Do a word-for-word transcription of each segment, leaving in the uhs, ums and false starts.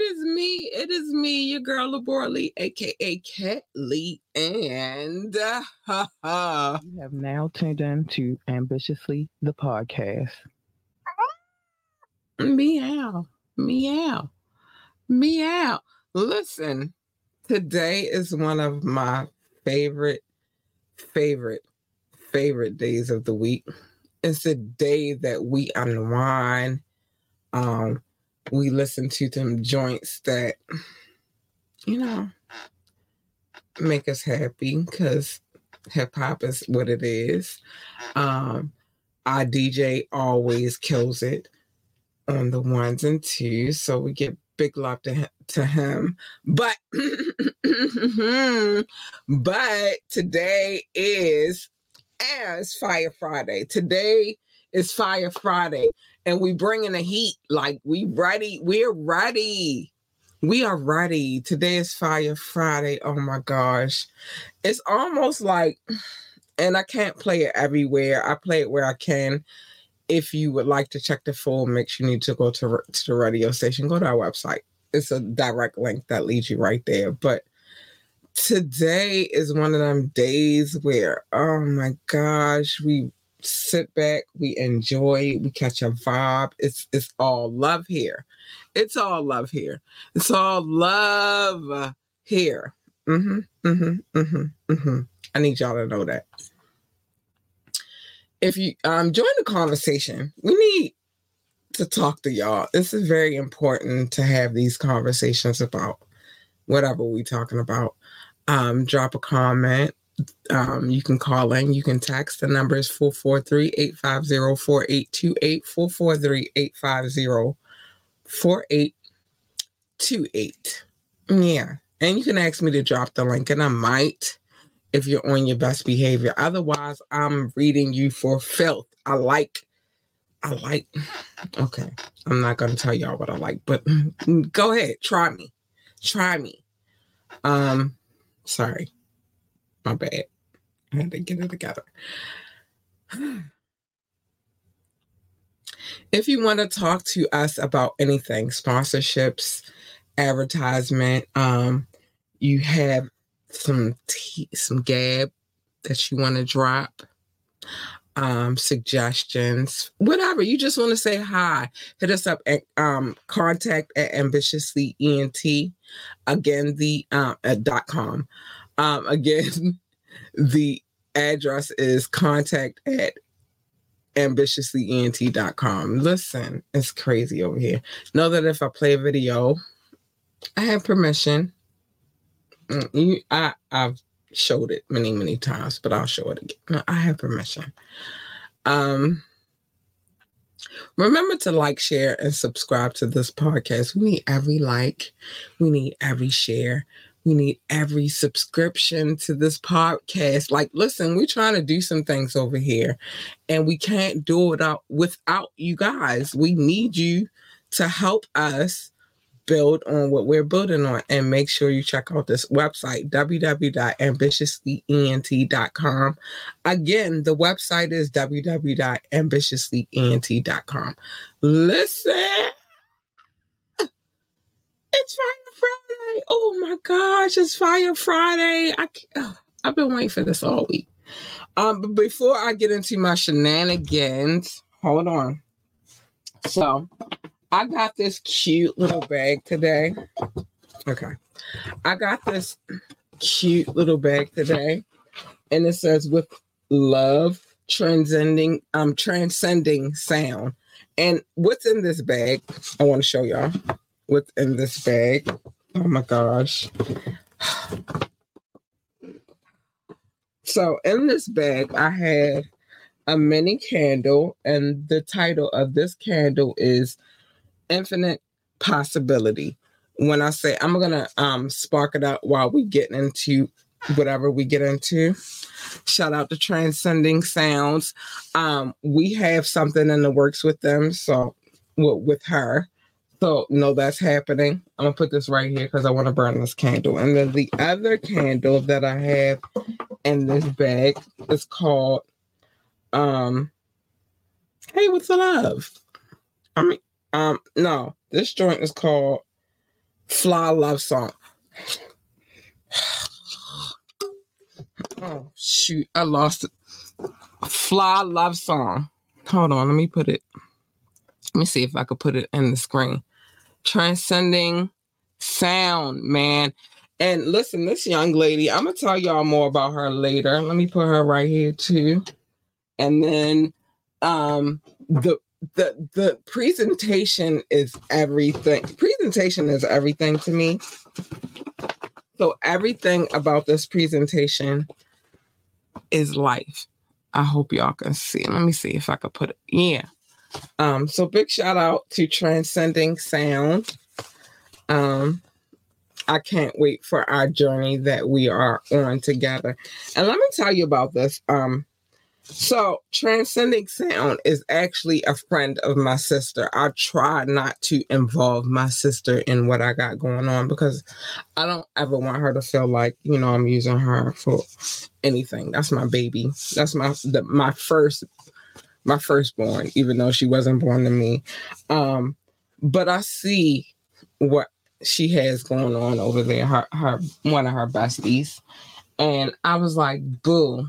It is me. It is me, your girl, Laborley, a k a. Catley. And uh, ha, ha. You have now tuned in to Ambitiously The Podcast. Meow. Meow. Meow. Listen, today is one of my favorite, favorite, favorite days of the week. It's a day that we unwind. Um, we listen to them joints that, you know, make us happy because hip hop is what it is. Um, our D J always kills it on the ones and twos, so we get big love to him. To him. But, but today is as Fire Friday. Today is Fire Friday. And we bring in the heat. Like, we ready. We're ready. We are ready. Today is Fire Friday. Oh, my gosh. It's almost like, and I can't play it everywhere. I play it where I can. If you would like to check the full mix, you need to go to, to the radio station. Go to our website. It's a direct link that leads you right there. But today is one of them days where, oh, my gosh, we sit back, we enjoy, we catch a vibe. It's it's all love here. It's all love here. It's all love here. Mm-hmm, mm-hmm, mm-hmm, mm-hmm. I need y'all to know that. If you um join the conversation, we need to talk to y'all. This is very important to have these conversations about whatever we're talking about. Um, drop a comment. Um, you can call in, you can text. The number is four four three, eight five zero, four eight two eight, four eight two eight. Yeah. And you can ask me to drop the link, and I might if you're on your best behavior. Otherwise, I'm reading you for filth. I like, I like, okay. I'm not going to tell y'all what I like, but go ahead. Try me. Try me. Um, sorry. My bad. I had to get it together. If you want to talk to us about anything, sponsorships, advertisement, um, you have some tea, some gab that you want to drop, um, suggestions, whatever. You just want to say hi. Hit us up at um, contact at ambitiouslyent, again, the uh, at dot com. Um, again, the address is contact at ambitiouslyent dot com. Listen, it's crazy over here. Know that if I play a video, I have permission. You, I, I've showed it many, many times, but I'll show it again. I have permission. Um, remember to like, share, and subscribe to this podcast. We need every like. We need every share. We need every subscription to this podcast. Like, listen, we're trying to do some things over here, and we can't do it without, without you guys. We need you to help us build on what we're building on. And make sure you check out this website, w w w dot ambitiously ent dot com. Again, the website is w w w dot ambitiously ent dot com. Listen, it's fine. Friday. Oh my gosh, it's Fire Friday. I oh, I've been waiting for this all week. Um, but before I get into my shenanigans, hold on. So I got this cute little bag today. Okay. I got this cute little bag today. And it says with love, transcending, um, transcending sound. And what's in this bag? I want to show y'all. Within this bag. Oh my gosh. So in this bag, I had a mini candle, and the title of this candle is Infinite Possibility. When I say, I'm going to um, spark it up while we get into whatever we get into. Shout out to Transcending Sounds. Um, we have something in the works with them, so well, with her. So, no, that's happening. I'm going to put this right here because I want to burn this candle. And then the other candle that I have in this bag is called, um, Hey, What's the Love? I mean, um, no, this joint is called Fly Love Song. Oh, shoot. I lost it. Fly Love Song. Hold on. Let me put it. Let me see if I could put it in the screen. Transcending Sound, man. And listen, this young lady, I'm going to tell y'all more about her later. Let me put her right here, too. And then um, the the the presentation is everything. Presentation is everything to me. So everything about this presentation is life. I hope y'all can see. Let me see if I could put it. Yeah. Um, so big shout out to Transcending Sound. Um, I can't wait for our journey that we are on together. And let me tell you about this. Um, so Transcending Sound is actually a friend of my sister. I try not to involve my sister in what I got going on because I don't ever want her to feel like, you know, I'm using her for anything. That's my baby. That's my, the, my first, my firstborn, even though she wasn't born to me. Um, but I see what she has going on over there, her, her one of her besties. And I was like, boo,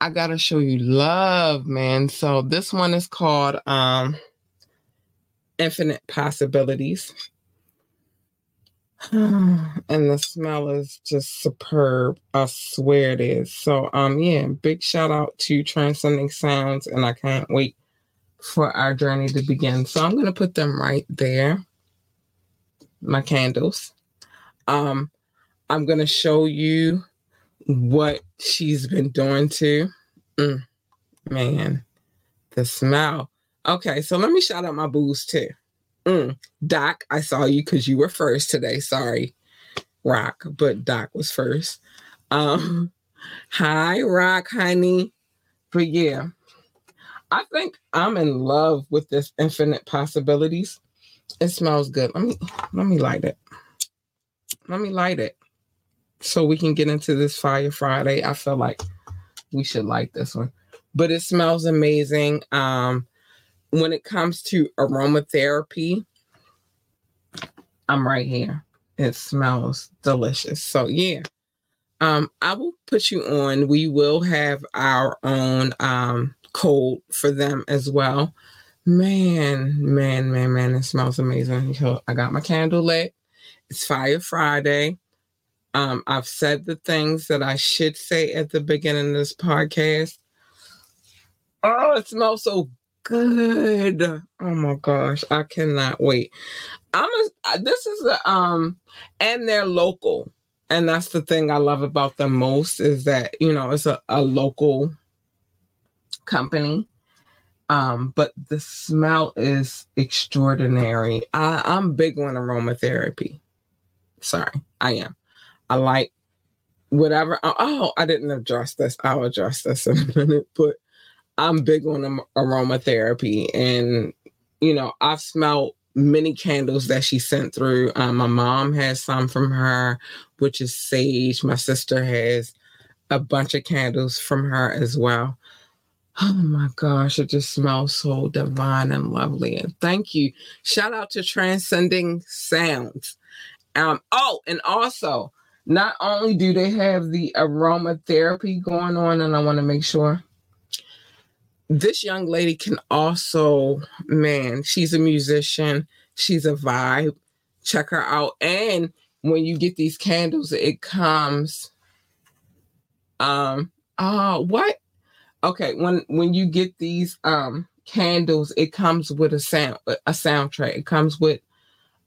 I gotta show you love, man. So this one is called um, Infinite Possibilities. And the smell is just superb. I swear it is. So um, yeah, big shout out to Transcending Sounds, and I can't wait for our journey to begin. So I'm gonna put them right there. My candles. Um, I'm going to show you what she's been doing too. Mm, man, the smell. Okay, so let me shout out my booze too. Mm, Doc, I saw you because you were first today. Sorry, Rock, but Doc was first. Um, hi, Rock, honey. But yeah, I think I'm in love with this Infinite Possibilities. It smells good. Let me let me light it. Let me light it so we can get into this Fire Friday. I feel like we should light this one. But it smells amazing. Um, when it comes to aromatherapy, I'm right here. It smells delicious. So, yeah. Um, I will put you on. We will have our own um, code for them as well. Man, man, man, man, it smells amazing. So I got my candle lit. It's Fire Friday. Um, I've said the things that I should say at the beginning of this podcast. Oh, it smells so good. Oh my gosh, I cannot wait. I'm a, this is a, um, and they're local. And that's the thing I love about them most is that, you know, it's a, a local company. Um, but the smell is extraordinary. I, I'm big on aromatherapy. Sorry, I am. I like whatever. Oh, I didn't address this. I'll address this in a minute, but I'm big on aromatherapy. And, you know, I've smelled many candles that she sent through. Um, my mom has some from her, which is sage. My sister has a bunch of candles from her as well. Oh my gosh, it just smells so divine and lovely. And thank you. Shout out to Transcending Sounds. Um, oh, and also, not only do they have the aromatherapy going on, and I want to make sure, this young lady can also, man, she's a musician. She's a vibe. Check her out. And when you get these candles, it comes, um, uh, what? Okay, when when you get these um, candles, it comes with a sound a soundtrack. It comes with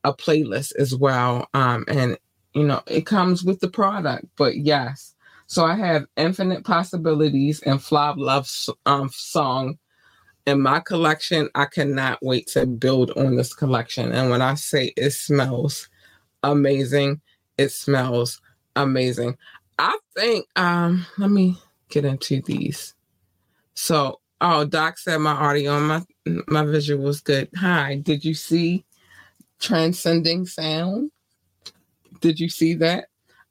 a playlist as well, um, and you know it comes with the product. But yes, so I have Infinite Possibilities and Fly Love um, Song in my collection. I cannot wait to build on this collection. And when I say it smells amazing, it smells amazing. I think um, let me get into these. So, oh, Doc said my audio and my, my visual was good. Hi, did you see Transcending Sound? Did you see that?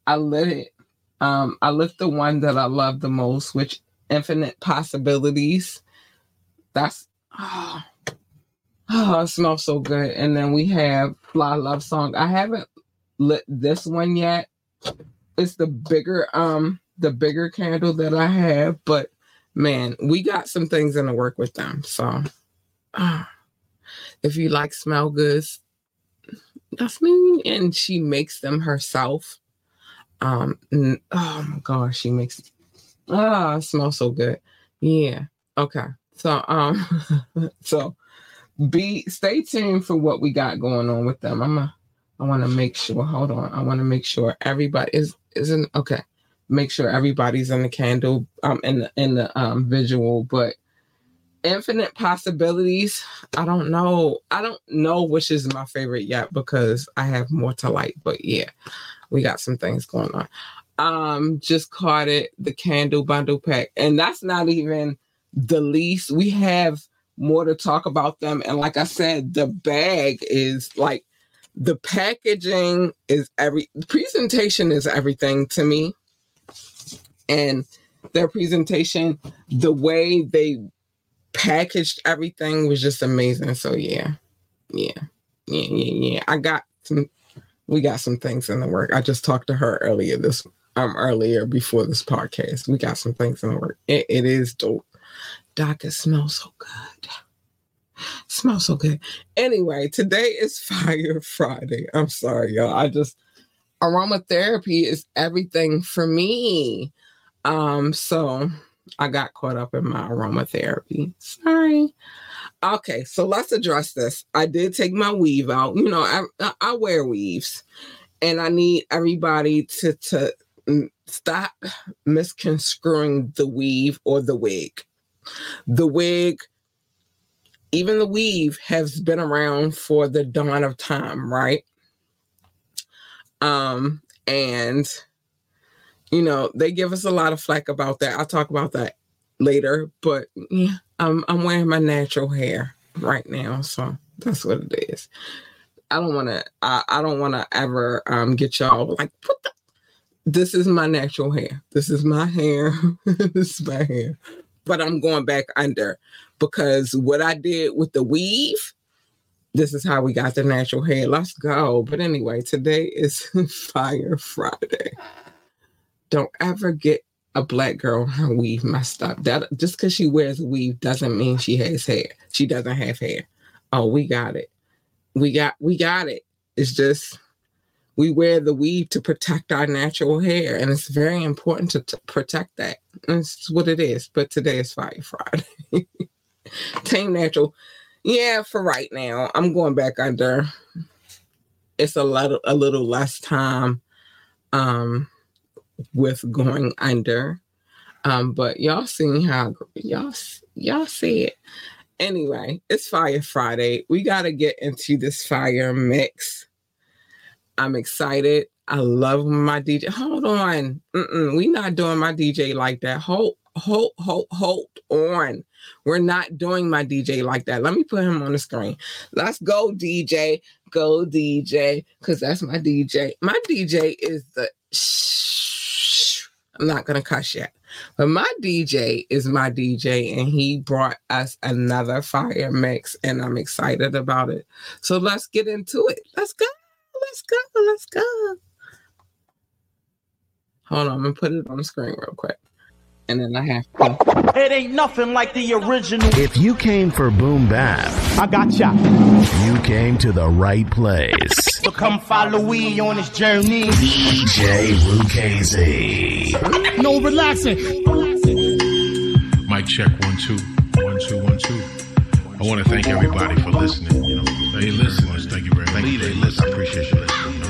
I lit it. Um, I lit the one that I love the most, which Infinite Possibilities. That's, oh, Oh, it smells so good. And then we have Fly Love Song. I haven't lit this one yet. It's the bigger, um, the bigger candle that I have, but man, we got some things in the work with them. So uh, if you like smell goods, that's me. And she makes them herself. Um, and, oh my gosh, she makes, ah, oh, it smells so good. Yeah. Okay. So, um, so be, stay tuned for what we got going on with them. I'm a, I want to make sure, hold on. I want to make sure everybody is, isn't okay. Make sure everybody's in the candle, um, in the, in the, um, visual, but Infinite Possibilities. I don't know. I don't know which is my favorite yet because I have more to like, but yeah, we got some things going on. Um, just caught it, the candle bundle pack. And that's not even the least. We have more to talk about them. And like I said, the bag is like, the packaging is every, the presentation is everything to me. And their presentation, the way they packaged everything was just amazing. So yeah, yeah, yeah, yeah, yeah. I got some, we got some things in the work. I just talked to her earlier this, um, earlier before this podcast. We got some things in the work. It, it is dope. Doc, it smells so good. It smells so good. Anyway, today is Fire Friday. I'm sorry, y'all. I just, aromatherapy is everything for me. Um, so I got caught up in my aromatherapy. Sorry. Okay, so let's address this. I did take my weave out. You know, I I wear weaves, and I need everybody to to stop misconstruing the weave or the wig. The wig, even the weave, has been around for the dawn of time, right? Um, and you know, they give us a lot of flack about that. I'll talk about that later, but yeah, I'm, I'm wearing my natural hair right now. So that's what it is. I don't want to, I, I don't want to ever um, get y'all like, what the? This is my natural hair. This is my hair. This is my hair. But I'm going back under because what I did with the weave, this is how we got the natural hair. Let's go. But anyway, today is Fire Friday. Don't ever get a black girl her weave messed up. That just because she wears a weave doesn't mean she has hair. She doesn't have hair. Oh, we got it. We got we got it. It's just we wear the weave to protect our natural hair, and it's very important to t- protect that. That's what it is. But today is Fire Friday. Tame natural. Yeah, for right now, I'm going back under. It's a little a little less time. Um. With going under, um, but y'all seen how y'all y'all see it. Anyway, it's Fire Friday. We gotta get into this fire mix. I'm excited. I love my D J. Hold on, Mm-mm, we not doing my D J like that. Hold, hold, hold, hold on. We're not doing my D J like that. Let me put him on the screen. Let's go, D J. Go, D J, because that's my D J. My D J is the. I'm not going to cuss yet, but my D J is my D J and he brought us another fire mix and I'm excited about it. So let's get into it. Let's go. Let's go. Let's go. Hold on. I'm going to put it on the screen real quick. And then I have to. It ain't nothing like the original. If you came for boom bap, I gotcha. You came to the right place. So come follow we on this journey. D J Rukazy. No relaxing. Mic check one two, one two, one two. I want to thank everybody for listening. You know, hey, listeners, thank you very much. Thank you, listen. I appreciate you listening.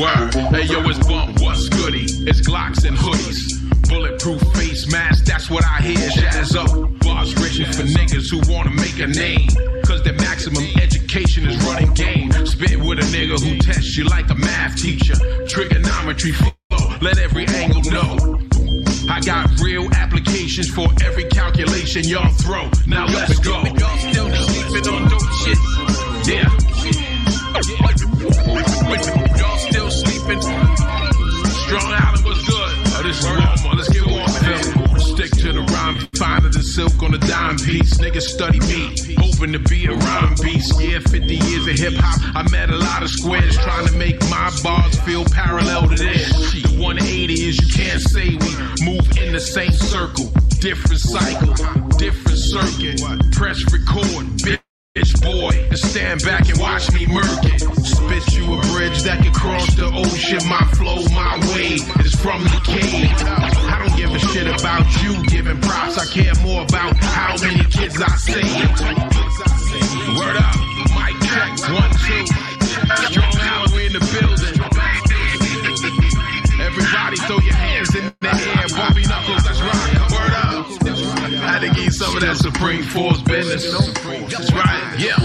Word. Hey yo, it's Bump. What's goody? It's Glocks and hoodies. Bulletproof face mask, that's what I hear. Jazz up, bars written for niggas who wanna make a name. Cause their maximum education is running game. Spit with a nigga who tests you like a math teacher. Trigonometry flow, let every angle know. I got real applications for every calculation y'all throw. Now let's go. Y'all still sleeping on dope shit. Yeah. Y'all still sleeping. Strong Island was good. This is warmer, let's get warm. Stick to the rhyme, find it the silk on a dime piece. Niggas study me, hoping to be a rhyme beast. Yeah, fifty years of hip hop, I met a lot of squares trying to make my bars feel parallel to theirs. The one eighty is you can't say we move in the same circle. Different cycle, different circuit. Press record, bitch boy, and stand back and watch me murk it. Spit you a bridge that can cross the ocean. My flow, my way is from the cave. I don't give a shit about you giving props. I care more about how many kids I saved. Word up, mic check, one, two. Strong power, we in the building. Everybody throw your hands in the air. Bobby Knuckles, that's right. Word up. Had to get some of that Supreme Force business. That's right, yeah.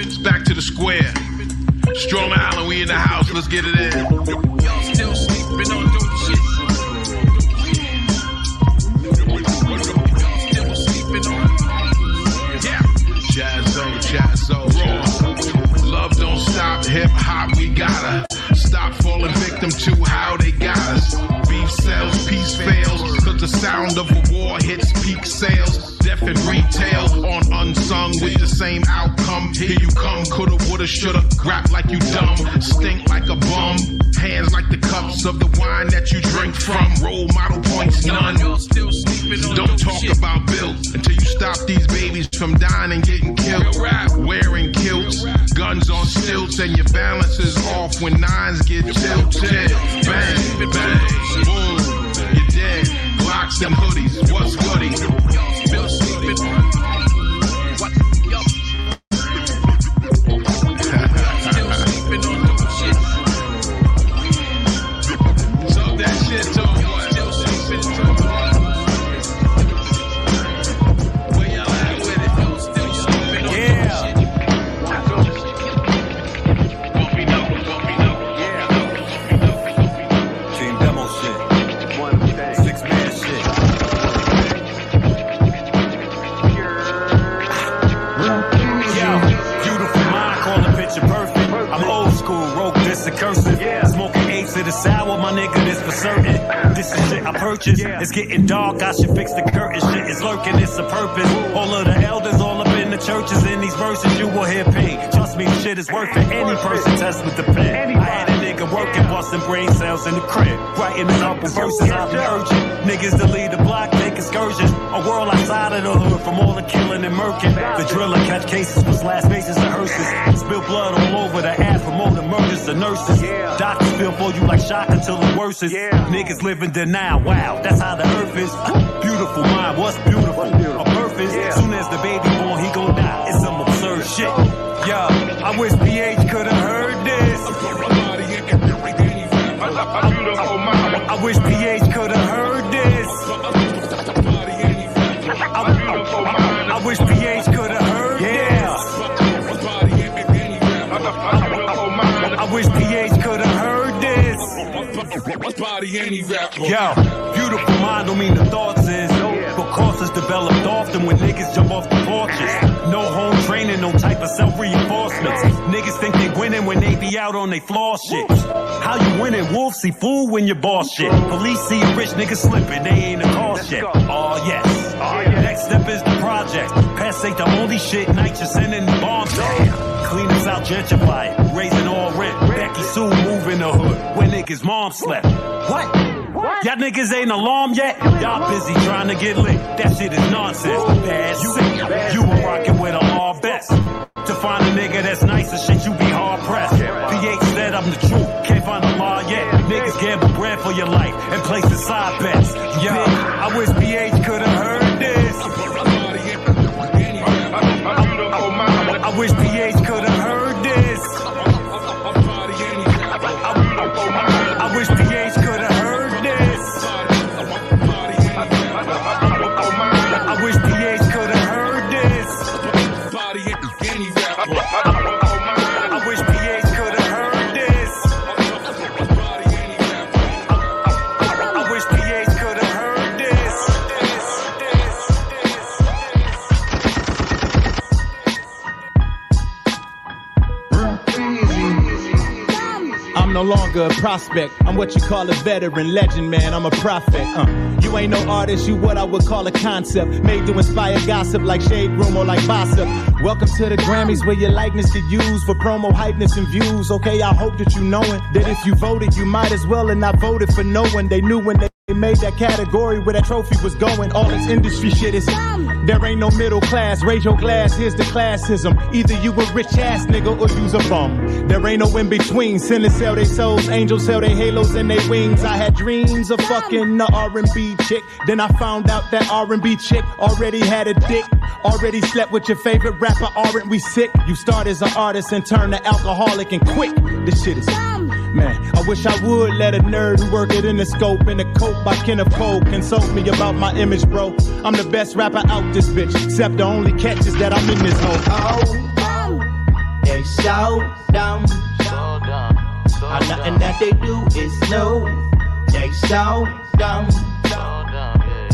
It's back to the square. Strong Island, we in the house. Let's get it in. Y'all still sleeping on dope shit. Y'all still sleeping on. Yeah. Jazzo, Jazzo, raw. Love don't stop. Hip hop, we gotta stop falling victim to how they got us. Beef sells, peace fails. The sound of a war hits peak sales. Death and retail on unsung with the same outcome. Here you come, coulda, woulda, shoulda. Rap like you dumb, stink like a bum. Hands like the cups of the wine that you drink from. Role model points, none. Don't talk about bills until you stop these babies from dying and getting killed. Wearing kilts, guns on stilts, and your balance is off when nines get tilted. Bang, bang, boom, you're dead. Blocks and hoodies, what's goody? Y'all still sleeping. What? Y'all still sleeping on dope shit. Talk that shit, talk. Y'all still sleeping. Where y'all at with it? Y'all still sleeping on dope shit. Don't be dope, don't be dope. Yeah. Team demo shit. Cursive. Yeah. Smoking eights of the sour, my nigga, this for certain. This is shit I purchased. Yeah. It's getting dark, I should fix the curtain. Shit is lurking, it's a purpose. All of the elders, all up in the churches. In these verses, you will hear pain. Trust me, shit is worth it. Any person test with the pen. Anybody. I had a nigga working, busting brain cells in the crib. Writing his album verses, I've been urging. Niggas to lead the block, take excursions. A world outside of the hood from all the killing and murking. The driller catch cases was last bases of hearses. Spill blood all over the ass from all the murders of nurses. Yeah. Doctors feel for you like shock until it worsens. Yeah. Niggas live in denial. Wow, that's how the earth is. Beautiful mind, what's beautiful? What's beautiful? A birth is. Yeah. Soon as the baby born, he gon' die. It's some absurd shit. Yo, I wish P H could've heard this. I, I, I wish P H could've heard this. I, I, I wish P H could've heard this. I wish P H could have heard this. Yo, beautiful mind don't mean the thoughts is. But causes developed often when niggas jump off the porches. No home training, no type of self-reinforcements. Niggas think they winning when they be out on they flaw shit. How you winning? Wolves see fool when you boss shit. Police see a rich nigga slipping, they ain't a cause shit. Oh yes. Oh, yeah. Next step is the project. Past ain't the only shit, night you're sending the bombs. Cleaners out gentrify it, raising all rent. Becky Sue moving the hood where niggas mom slept. What? What? Y'all niggas ain't alarmed yet. Y'all busy trying to get lit. That shit is nonsense. That's you. You were rocking with them all best. To find a nigga that's nice and shit, you be hard pressed. P H said I'm the truth. Can't find a law yet. Niggas gamble bread for your life and place the side bets. Yo, I wish P H could have heard this. I, I, I wish P H could have heard this. I, I wish P H could have. I wish P H could have heard this. nigga a prospect. I'm what you call a veteran, legend, man, I'm a prophet. Uh, you ain't no artist, you what I would call a concept. Made to inspire gossip like Shade Room or like Bossip. Welcome to the Grammys where your likeness get used for promo hypeness and views. Okay, I hope that you know it, that if you voted, you might as well. And I voted for no one. They knew when they made that category where that trophy was going. All this industry shit is dumb. There ain't no middle class. Raise your glass, here's the classism. Either you a rich ass nigga or you's a bum. There ain't no in between. Sinners sell they souls, angels sell they halos and they wings. I had dreams of fucking the R and B chick. Then I found out that R and B chick already had a dick. Already slept with your favorite rapper, aren't we sick? You start as an artist and turn to alcoholic and quick. This shit is dumb. Man, I wish I would let a nerd who worked it in the scope and a coat by Kenneth Cole consult me about my image, bro. I'm the best rapper out this bitch, except the only catch is that I'm in this hole. Oh, oh, they so dumb. So dumb. So How dumb. Nothing that they do is new. They so dumb. So dumb. Yeah,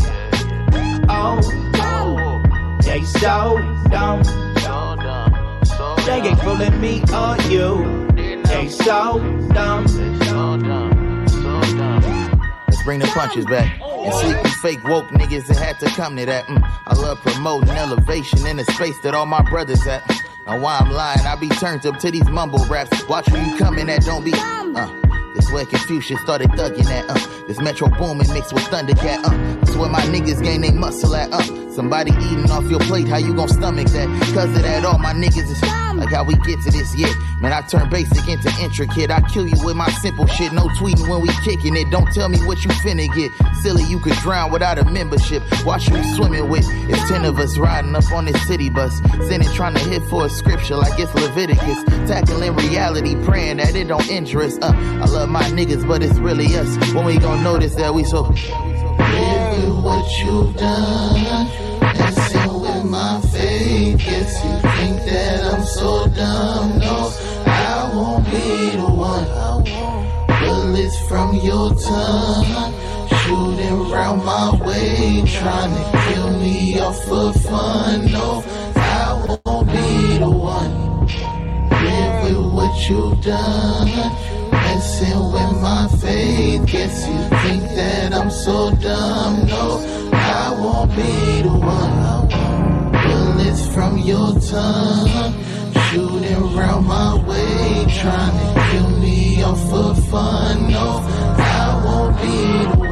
yeah, yeah. Oh, oh, they so dumb. So dumb. So dumb. They ain't fooling me or you. They so dumb. They so dumb. So dumb. Let's bring the punches back. And sleepy fake woke niggas that had to come to that. Mm. I love promoting elevation in the space that all my brothers at. Now why I'm lying, I be turned up to these mumble raps. Watch where you coming at, don't be. Uh. This where Confucius started thugging at. Uh. This Metro booming mixed with Thundercat. Uh. This where my niggas gain they muscle at. Uh. Somebody eating off your plate, how you gon' stomach that? Cause of that, all my niggas is. Like how we get to this yet. Man, I turn basic into intricate. I kill you with my simple shit. No tweeting when we kicking it. Don't tell me what you finna get. Silly, you could drown without a membership. Watch who you swimming with. It's ten of us riding up on this city bus. Sinning trying to hit for a scripture like it's Leviticus. Tackling reality, praying that it don't injure us. Uh, I love my niggas, but it's really us. When we gon' notice that we so. Really what you've done. My faith gets you think that I'm so dumb. No, I won't be the one. Bullets from your tongue shooting round my way, trying to kill me off for fun. No, I won't be the one. Live with what you've done. Messing with my faith gets you think that I'm so dumb. No, I won't be the one. Bullets from your tongue shooting round my way, trying to kill me off for fun. No, I won't be the one.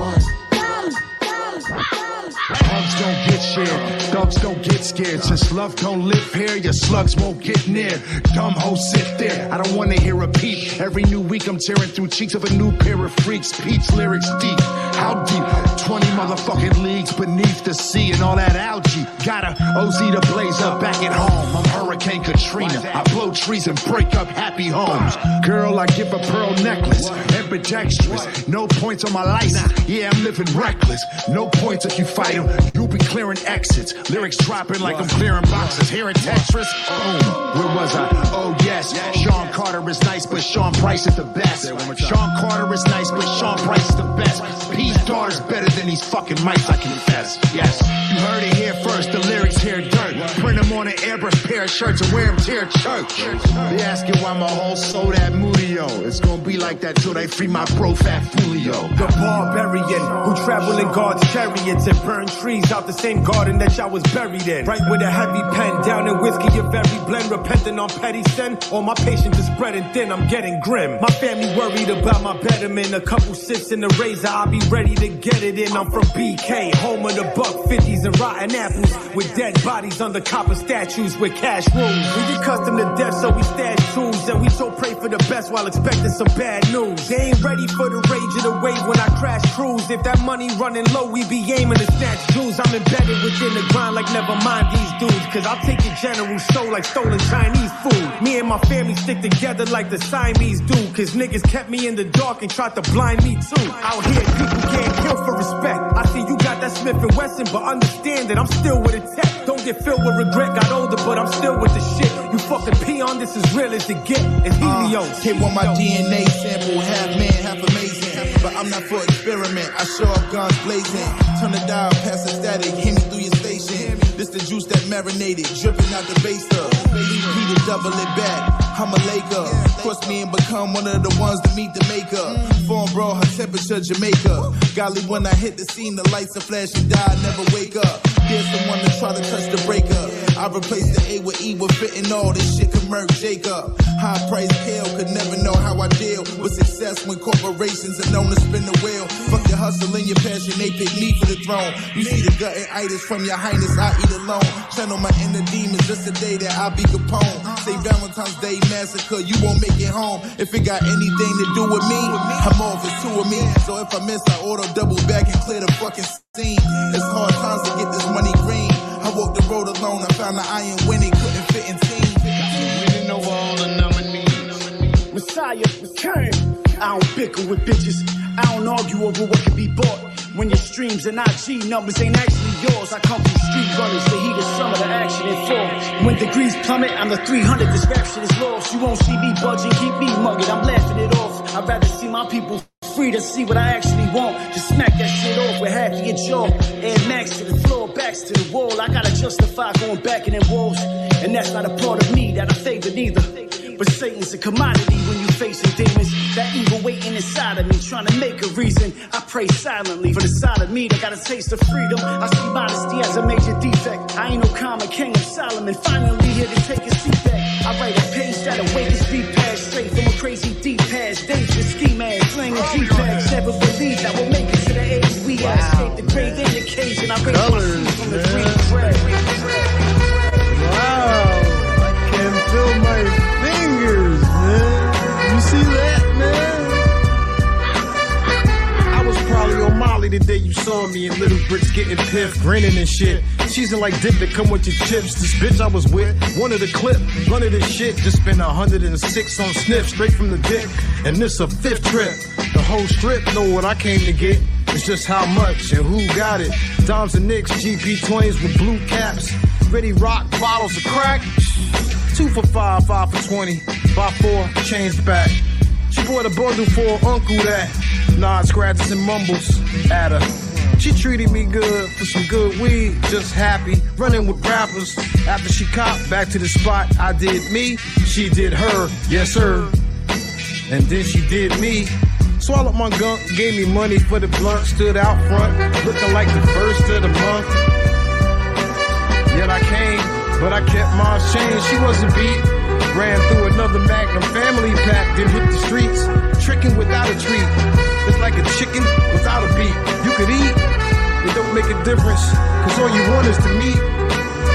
Punks don't get shared, thugs don't get scared. Since love don't live here, your slugs won't get near. Dumb hoes sit there, I don't wanna hear a peep. Every new week I'm tearing through cheeks of a new pair of freaks. Pete's lyrics deep, how deep? twenty motherfucking leagues beneath the sea and all that algae. Got a O Z to blaze up back at home. I'm Hurricane Katrina, I blow trees and break up happy homes. Girl, I give a pearl necklace, ambidextrous. No points on my license, yeah, I'm living reckless. No points if you fight them. You be clearing exits, lyrics dropping like I'm clearing boxes. Here in Tetris, boom, where was I? Oh yes, Sean Carter is nice, but Sean Price is the best. Sean Carter is nice, but Sean Price is the best. P's daughter's better than these fucking mics, I confess. Yes, you heard it here first, the lyrics here dirt. Print them on an airbrush pair of shirts and wear them to your church. They asking why my whole soul that Moodyo. It's gonna be like that till they free my bro Fat Fulio. The barbarian who travel in God's chariots and burn trees out the same garden that y'all was buried in. Right with a heavy pen, down in whiskey, a very blend. Repenting on petty sin, all my patience is bread and thin. I'm getting grim. My family worried about my betterment. A couple sips in the razor, I'll be ready to get it in. I'm from B K, home of the buck fifties and rotten apples, with dead bodies under copper statues with cash wounds. We get accustomed to death, so we stash tunes, and we so pray for the best while expecting some bad news. They ain't ready for the rage of the wave when I crash cruise. If that money running low, we be aiming to snatch Jews. I'm embedded within the grind like never mind these dudes. Cause I'll take your general soul like stolen Chinese food. Me and my family stick together like the Siamese do. Cause niggas kept me in the dark and tried to blind me too. Out here people can't kill for respect. I see you got that Smith and Wesson, but understand that I'm still with a tech. Don't get filled with regret, got older but I'm still with the shit. You fucking peon, this is real as it get. It's Helios. Hit with my D N A sample, half man, half amazing. But I'm not for experiment, I show up guns blazing. Turn the dial past the static, hit me through your station. This the juice that marinated, dripping out the baser. Baby, we to double it back. I'm a Laker. Cross me and become one of the ones to meet the maker. Form raw, her temperature Jamaica. Golly, when I hit the scene, the lights are flashing, die, I never wake up. There's someone to try to touch the breaker. I replaced the A with E with fentanyl. This shit can murk Jacob. High price hell, could never know how I deal with success when corporations are known to spin the wheel. Fuck your hustle and your passion, they pick me for the throne. You see the gut and itis from your highness, I eat alone. Channel my inner demons, just the day that I be Capone. Say Valentine's Day massacre, you won't make it home. If it got anything to do with me, I'm all for two of me. So if I miss, I auto double back and clear the fucking scene. It's hard times to get this money green. I walked the road alone, I found the iron winning, couldn't fit in team. We didn't know all the nominees. Messiah return. I don't bicker with bitches. I don't argue over what can be bought. When your streams and I G numbers ain't actually yours, I come from street runners, the heat is summer, the action is fall. When degrees plummet, I'm the three hundred, this rap shit is lost. You won't see me budging, keep me mugging, I'm laughing it off. I'd rather see my people free to see what I actually want. Just smack that shit off with half your jaw. Air Max to the floor, backs to the wall. I gotta justify going back in them walls. And that's not a part of me that I favor neither. But Satan's a commodity when you facing demons. That evil waiting inside of me, trying to make a reason. I pray silently for the side of me that got a taste of freedom. I see modesty as a major defect. I ain't no common king of Solomon. Finally here to take a seat back. I write a page that awakens beat pass straight from a crazy deep past. Dangerous ski man, slang and G-bags. Never believe that we'll make it to the age we wow. escape the grave in the cage. And I raise my feet from the free bread. Wow, I can feel my fingers, man. You see that, man? I was probably on Molly the day you saw me and Little Bricks getting piffed, grinning and shit. Cheesing like dip that come with your chips. This bitch I was with wanted a clip, blunted this shit. Just spent one hundred six on Snip straight from the dick. And this a fifth trip. The whole strip know what I came to get. It's just how much and who got it. Doms and Nicks, G P twenties with blue caps. Ready rock bottles of crack. Two for five, five for twenty, buy four, change back. She bought a bundle for uncle that. Nod scratches and mumbles at her. She treated me good for some good weed, just happy, running with rappers. After she copped back to the spot, I did me, she did her, yes sir. And then she did me. Swallowed my gunk, gave me money for the blunt, stood out front, looking like the first of the month. Yet I came. But I kept my chain, she wasn't beat. Ran through another Magnum family pack, then hit the streets. Tricking without a treat. It's like a chicken without a beat. You could eat, it don't make a difference. Cause all you want is to meet.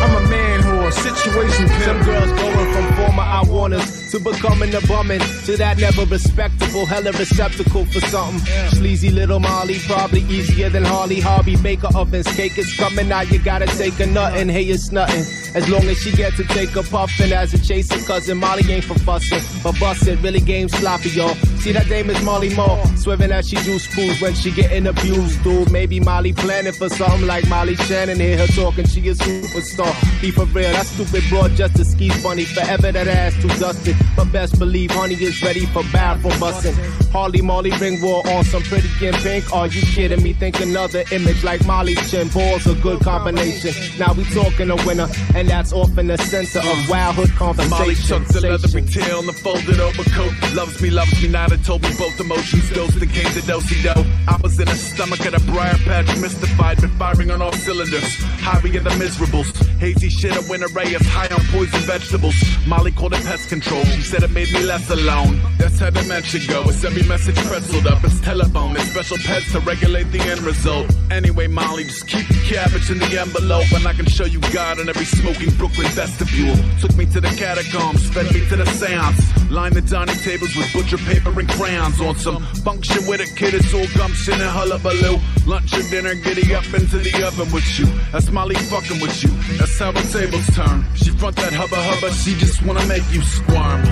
I'm a man who a situation pimp. Some girls going from former I wanters to becoming a bummin'. To that never respectable, hella receptacle for something. Yeah. Sleazy little Molly, probably easier than Harley. Harvey Baker ovens, cake is coming out, you gotta take a nuttin'. Hey, it's nothing. As long as she gets to take a puffin' as a chaser cousin, Molly ain't for fussin', but bustin', really game sloppy, y'all. See, that dame is Molly Moore, swimming as she juice fools when she gettin' abused, dude. Maybe Molly planning for something like Molly Shannon. Hear her talkin', she a superstar. Be for real, that stupid broad just a ski funny. Forever that ass too dusted, but best believe honey is ready for battle bustin'. Harley Molly ring war on some pretty skin pink. Are you kidding me? Think another image like Molly chin. Balls a good combination. Now we talkin' a winner, and that's often the center of wild hood conversation. Molly chucked the leather tail on the folded overcoat. Loves me, loves me not. It told me both emotions. Dose that came to do-si-do. I was in a stomach at a briar patch, mystified, been firing on all cylinders. Highway of the miserables. Hazy shit, a winter ray of high on poison vegetables. Molly called it pest control. She said it made me less alone. That's how dimension go. It's every message pretzeled up. It's telephone. It's special pets to regulate the end result. Anyway, Molly, just keep the cabbage in the envelope, and I can show you God on every smoke. Brooklyn vestibule, took me to the catacombs, fed me to the seance, lined the dining tables with butcher paper and crayons, on some function with a kid, it's all gumption and hullabaloo, lunch or dinner, giddy up into the oven with you, that's Molly fucking with you, that's how the tables turn, she front that hubba hubba, she just wanna make you squirm.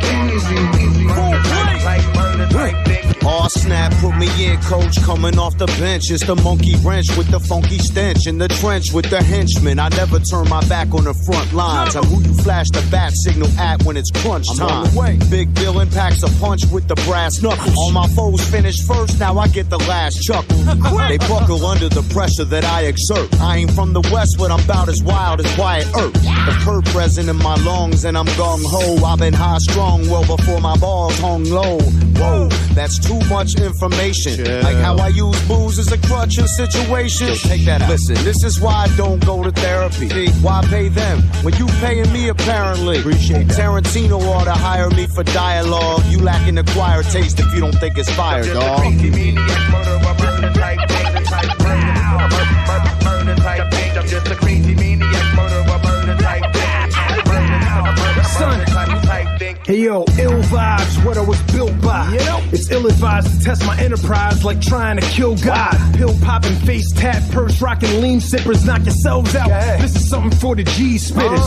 Crazy, easy, easy, like murder, like snap, put me in, coach, coming off the bench. It's the monkey wrench with the funky stench, in the trench with the henchmen. I never turn my back on the front lines. I'm who you flash the bat signal at when it's crunch time. Big villain packs a punch with the brass knuckles. All my foes finish first, now I get the last chuckle. They buckle under the pressure that I exert. I ain't from the West, but I'm about as wild as Wyatt Earp. The curb present in my lungs and I'm gung-ho. I've been high strong well before my balls hung low. Whoa, that's too much information. Chill. Like how I use booze as a crutch in situations. Yo, take that out. Listen, this is why I don't go to therapy. See? Why pay them when you paying me apparently? Appreciate that. Tarantino ought to hire me for dialogue. You lacking acquired taste if you don't think it's fire, dog. I'm just a crazy maniac, murderer, murder type thing. Hey yo, ill vibes, what I was built by. It's ill-advised to test my enterprise like trying to kill God. Pill popping, face tat, purse rocking, lean sippers, knock yourselves out. This is something for the G spitters.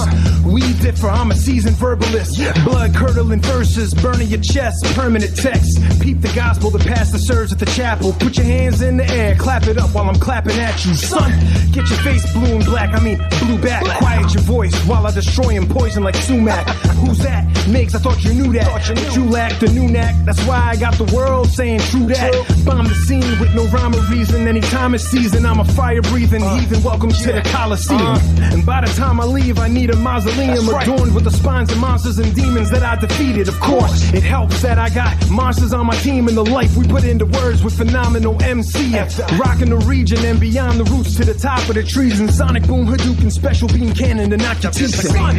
We differ, I'm a seasoned verbalist. Blood curdling verses, burning your chest, permanent text. Peep the gospel, the pastor serves at the chapel. Put your hands in the air, clap it up while I'm clapping at you. Son, get your face blue and black, I mean blue back. Quiet your voice while I destroy and poison like sumac. Who's that? Migs, I thought you knew that. Thought you knew. You lack the new knack. That's why I got the world saying true that. True. Bomb the scene with no rhyme or reason. Anytime it's season, I'm a fire-breathing uh, heathen. Welcome yeah. to the Coliseum. Uh, and by the time I leave, I need a mausoleum right. adorned with the spines of monsters and demons that I defeated. Of course, it helps that I got monsters on my team and the life we put into words with phenomenal M C. Rocking the region and beyond the roots to the top of the trees. And sonic boom, Hadouken, and special beam cannon to knock your teeth out.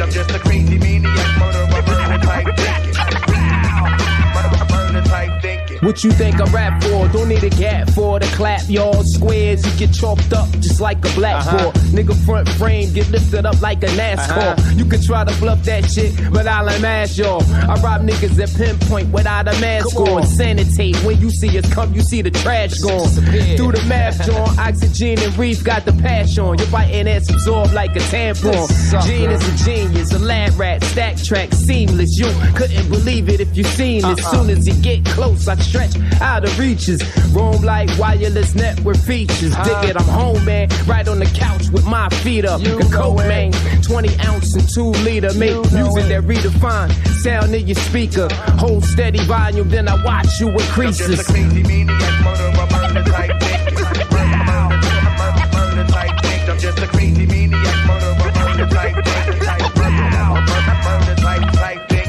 I'm just a crazy maniac, murderer, murder type thinking. Murder type thinking. What you think I rap for? Don't need a gap for the clap, y'all. Squares, you get chalked up just like a blackboard. Uh-huh. Nigga front frame, get lifted up like a NASCAR. Uh-huh. You can try to bluff that shit, but I'll amass y'all. I rob niggas at pinpoint without a mask on. on. Sanitate, when you see us come, you see the trash gone. Through the math, John, Oxygen and Reef got the passion. Your biting ass absorbed like a tampon. Gene is a genius, a lab rat, stack track, seamless. You couldn't believe it if you seen uh-uh. it. Soon as you get close, I stretch out of reaches. Roam like wireless network features. Uh-huh. Dig it, I'm home, man, right on the couch with my feet up. You the coat, man, twenty ounce and two liter. Make music that redefine sound in your speaker. Hold steady volume, then I watch you with creases. I'm just a crazy maniac, murderer, murder type thing. Murder type thing. I'm just a crazy maniac, murderer, murder type thing. Murder type type thing.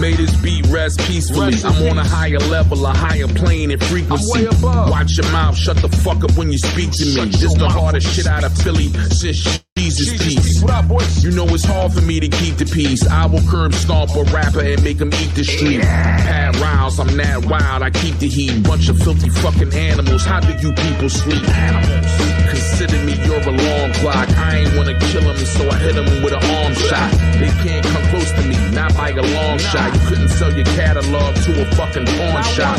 May this beat rest peacefully. I'm on a higher level, a higher plane and frequency. Watch your mouth, shut the fuck up when you speak to me. This the hardest shit out of Philly since Jesus peace. What up, boys? You know it's hard for me to keep the peace. I will curb stomp a rapper and make him eat the street. Yeah. Pat Riles, I'm that wild, I keep the heat. Bunch of filthy fucking animals, how do you people sleep? Animals. Consider me, you're a long block. I ain't wanna kill him, so I hit him with an arm shot. They can't come close to me, not by a long shot. You couldn't sell your catalog to a fucking pawn shop.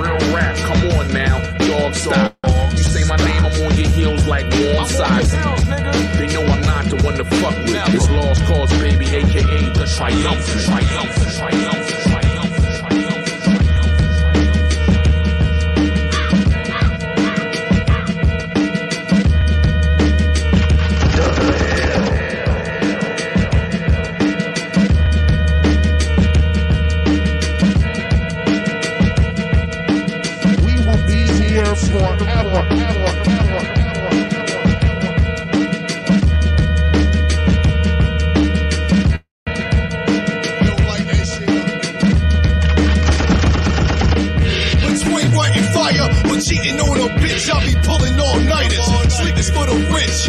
Real rap, come on now, dog style. You say my name, I'm on your heels like warm sides. They know I'm not the one to fuck with. This lost cause, baby, A K A the triumphant, triumphant, triumphant. Cheating on a bitch, I'll be pulling all-nighters. Sleep is for the rich.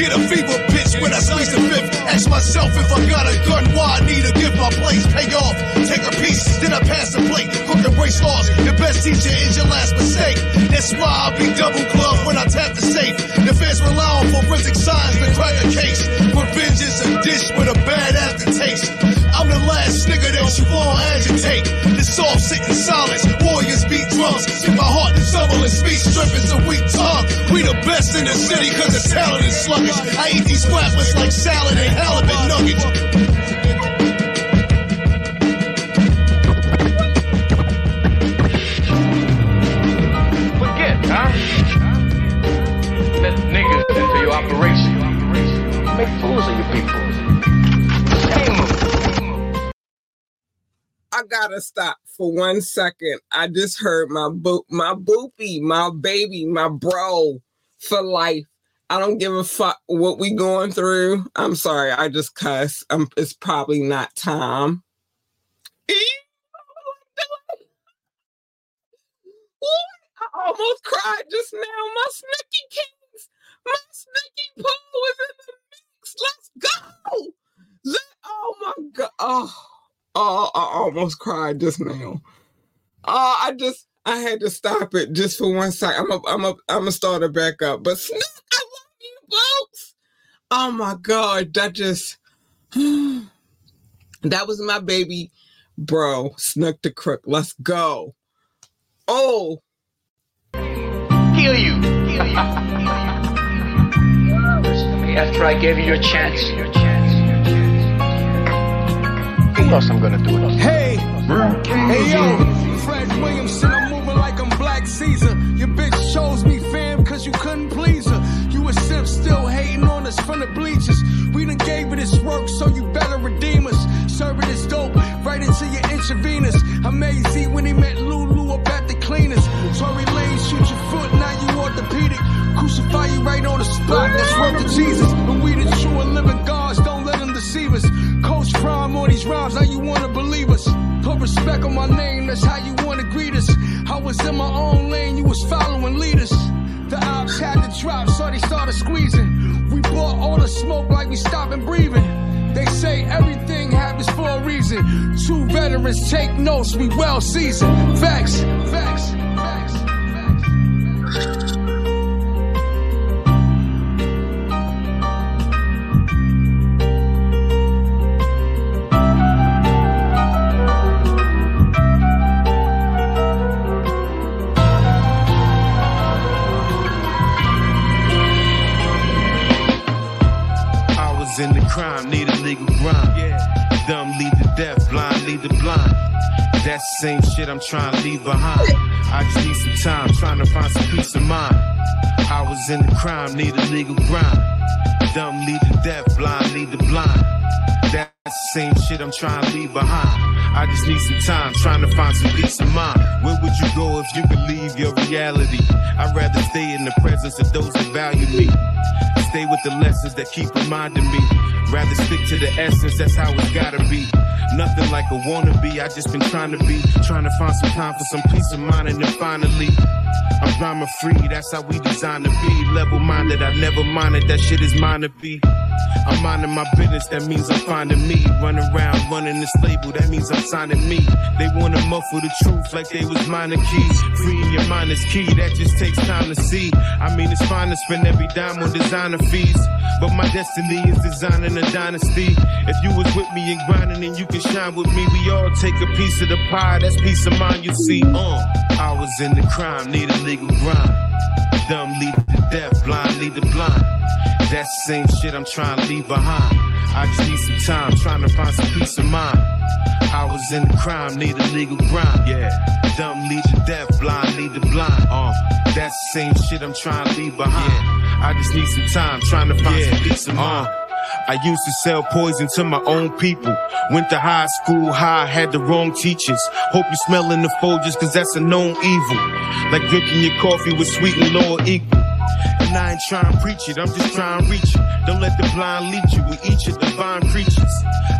Get a fever, bitch, when I squeeze the fifth. Ask myself if I got a gun, why I need a gift. My place pay off, take a piece, then I pass the plate. Cook and brace laws, your best teacher is your last mistake. That's why I'll be double-gloved when I tap the safe. The fans rely on forensic signs to crack a case. Revenge is a dish with a bad aftertaste. I'm the last nigga that you all agitate. The soft sitting silence, warriors beat drums. In my heart, stumbling speech, stripping to weak tongue. We the best in the city, cause the talent is sluggish. I eat these rappers like salad and halibut nuggets. make fools of you people. I gotta stop for one second. I just heard my boop, my boopy, my baby, my bro for life. I don't give a fuck what we going through. I'm sorry, I just cuss. Um, it's probably not time. I almost cried just now. My Snooky Kings, my Snooky Poe is in the mix. Let's go. Let, oh my God. Oh, oh, I almost cried just now. Oh, I just, I had to stop it just for one second. I'm a, I'm a, I'm a starter back up. But Snook, I love you folks. Oh my God. That just, that was my baby, bro. Snook the Crook. Let's go. Oh. Heal you. Heal you. After I gave you your chance. Who else I'm gonna do it? Hey, hey yo, Fred Williamson, I'm moving like I'm Black Caesar. Your bitch chose me, fam, cause you couldn't please her. You a simp still hating on us from the bleachers. We done gave it this work, so you better redeem us. Serving this dope right into your intravenous. I made Z when he met Lulu up at the cleaners. Tory Lane shoot your foot, now you orthopedic. Crucify you right on the spot, that's worth to Jesus. And we the true and living gods, don't let them deceive us. Coach Prime on these rhymes, how you wanna believe us? Put respect on my name, that's how you wanna greet us. I was in my own lane, you was following leaders. The ops had to drop, so they started squeezing. We bought all the smoke like we stopping breathing. They say everything happens for a reason. Two veterans take notes, we well seasoned. Facts, facts, facts, facts, facts. I was in the crime, needed grind. Yeah. Dumb lead to death, blind lead to blind. That same shit I'm trying to leave behind. I just need some time, trying to find some peace of mind. I was in the crime, need a legal grind. Dumb lead to death, blind lead to blind. That same shit I'm trying to leave behind. I just need some time, trying to find some peace of mind. Where would you go if you could leave your reality? I'd rather stay in the presence of those that value me. Stay with the lessons that keep reminding me. Rather stick to the essence, that's how it's gotta be. Nothing like a wannabe, I just been trying to be. Trying to find some time for some peace of mind, and then finally I'm drama free, that's how we designed to be. Level minded, I never minded, that shit is mine to be. I'm minding my business, that means I'm finding me. Run around, running this label, that means I'm signing me. They wanna muffle the truth like they was minor keys. Freeing your mind is key, that just takes time to see. I mean, it's fine to spend every dime on designer fees, but my destiny is designing a dynasty. If you was with me and grinding, then you can shine with me. We all take a piece of the pie, that's peace of mind you see. Uh, I was in the crime, need a legal grind. Dumb lead to death, blind lead to blind. That same shit I'm trying to leave behind. I just need some time, trying to find some peace of mind. I was in the crime, need a legal grind. Yeah, dumb lead to death, blind lead to blind. Uh, that same shit I'm trying to leave behind. Yeah. I just need some time, trying to find yeah. some peace of mind. Uh, I used to sell poison to my own people. Went to high school high, had the wrong teachers. Hope you smelling the Folgers, cause that's a known evil. Like drinking your coffee with sweet and lower equal. And I ain't trying to preach it, I'm just trying to reach it. Don't let the blind lead you, we each are divine creatures.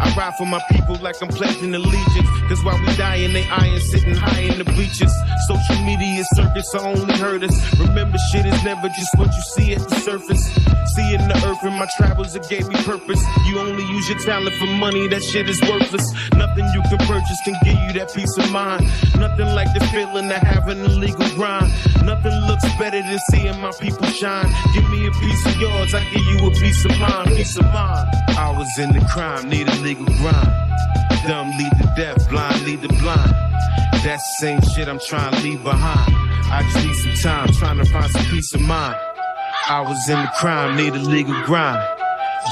I ride for my people like I'm pledging allegiance. Cause while we dying, they iron sitting high in the bleachers. Social media circus, I only heard us. Remember, shit is never just what you see at the surface. Seeing the earth in my travels, it gave me purpose. You only use your talent for money, that shit is worthless. Nothing you can purchase can give you that peace of mind. Nothing like the feeling of having a legal grind. Nothing looks better than seeing my people shine. Give me a piece of yours, I give you a piece. Peace of mind, peace of mind. I was in the crime, need a legal grind. Dumb lead to death, blind lead to blind. That same shit I'm trying to leave behind. I just need some time, trying to find some peace of mind. I was in the crime, need a legal grind.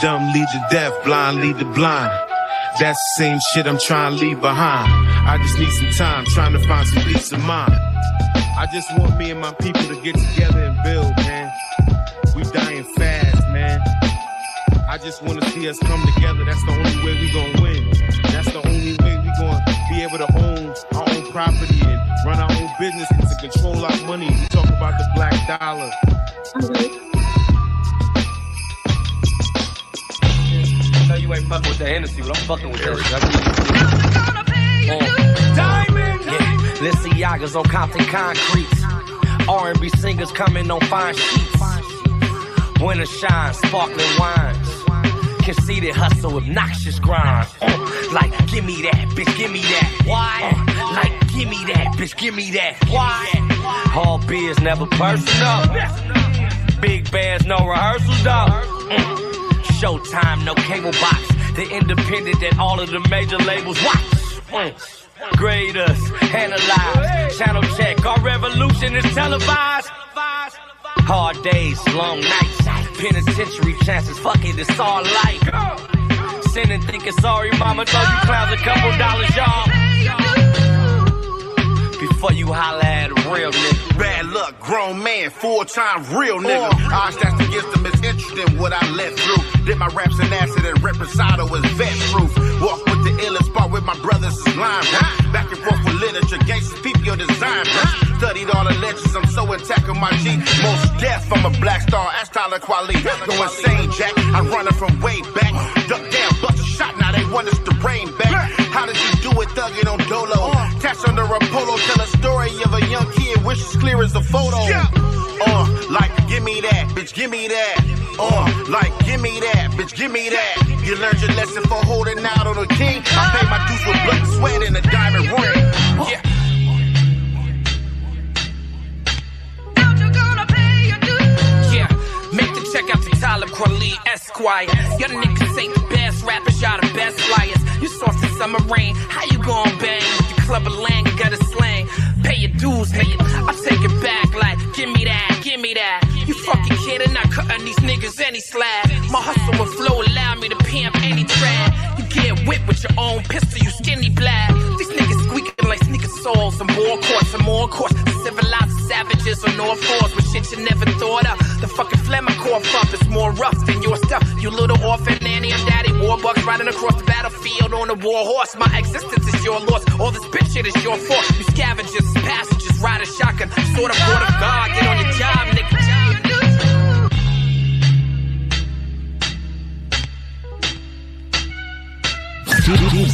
Dumb lead to death, blind lead to blind. That same shit I'm trying to leave behind. I just need some time, trying to find some peace of mind. I just want me and my people to get together and build, man. We dying fast, man. I just want to see us come together. That's the only way we gonna win. That's the only way we gonna be able to own our own property and run our own business and to control our money. We talk about the black dollar. I know you ain't fucking with the Hennessy, but I'm fucking with Eric. Diamond, yeah. Lisiagas on Compton concrete. R and B singers coming on fine sheets. Winter shine, sparkling wines. Conceited hustle, obnoxious grind. Uh, like, give me that, bitch, give me that. Why? Uh, like, give me that, bitch, give me that. Why? All beers never personal. Big bands, no rehearsals, dog. Mm. Showtime, no cable box. The independent that all of the major labels watch. Mm. Grade us, analyze. Channel check, our revolution is televised. Hard days, long nights, penitentiary chances, fuck it, it's all life. Sin and thinking sorry, mama, throw you clowns a couple dollars, y'all. Before you holler at a real nigga. Bad luck, grown man, full-time real nigga. Odds that's against them, it's interesting what I let through. Did my raps and acid and reposado is vet proof. Walk with the illest spot with my brothers is lime. Back and forth with literature, gangsters, peep your design. Studied all the legends, I'm so intact on my G. Most deaf, I'm a black star, ask Tyler Quali. Go insane, Jack, I'm running from way back. Duck down, bust a shot, now they want us to rain back. How did you do it, thugging on Dolo? Cash under a polo, tell a story of a young kid, wish is clear as a photo. Uh, like, give me that, bitch, give me that. Uh, like, give me that, bitch, give me that. You learned your lesson for holding out on a king. I paid my dues with blood, sweat, and a diamond ring. Yeah. Now you're gonna pay your dues. Yeah, make the check out to Tyler Corley Esquire. Your niggas ain't the best rappers, y'all the best flyers. You source the summer rain, how you gonna bang? With the club of land, you gotta slang. Pay your dues, nigga. I'll take it back like, give me that, give me that. You fucking kidding? I'm cutting these niggas any slack. My hustle and flow allow me to pimp any track. You get whipped with your own pistol, you skinny black. These niggas squeaking like sneaker soles. Some more courts, some more courts. Civilized savages on all fours with shit you never thought of. The fucking flamacore fuck is more rough than your stuff. You little orphan nanny, I'm daddy warbucks riding across the battlefield on a war horse. My existence is your loss. All this bitch shit is your fault. You scavengers, passengers, riding shotgun. Sort of board of God, get on your job, nigga.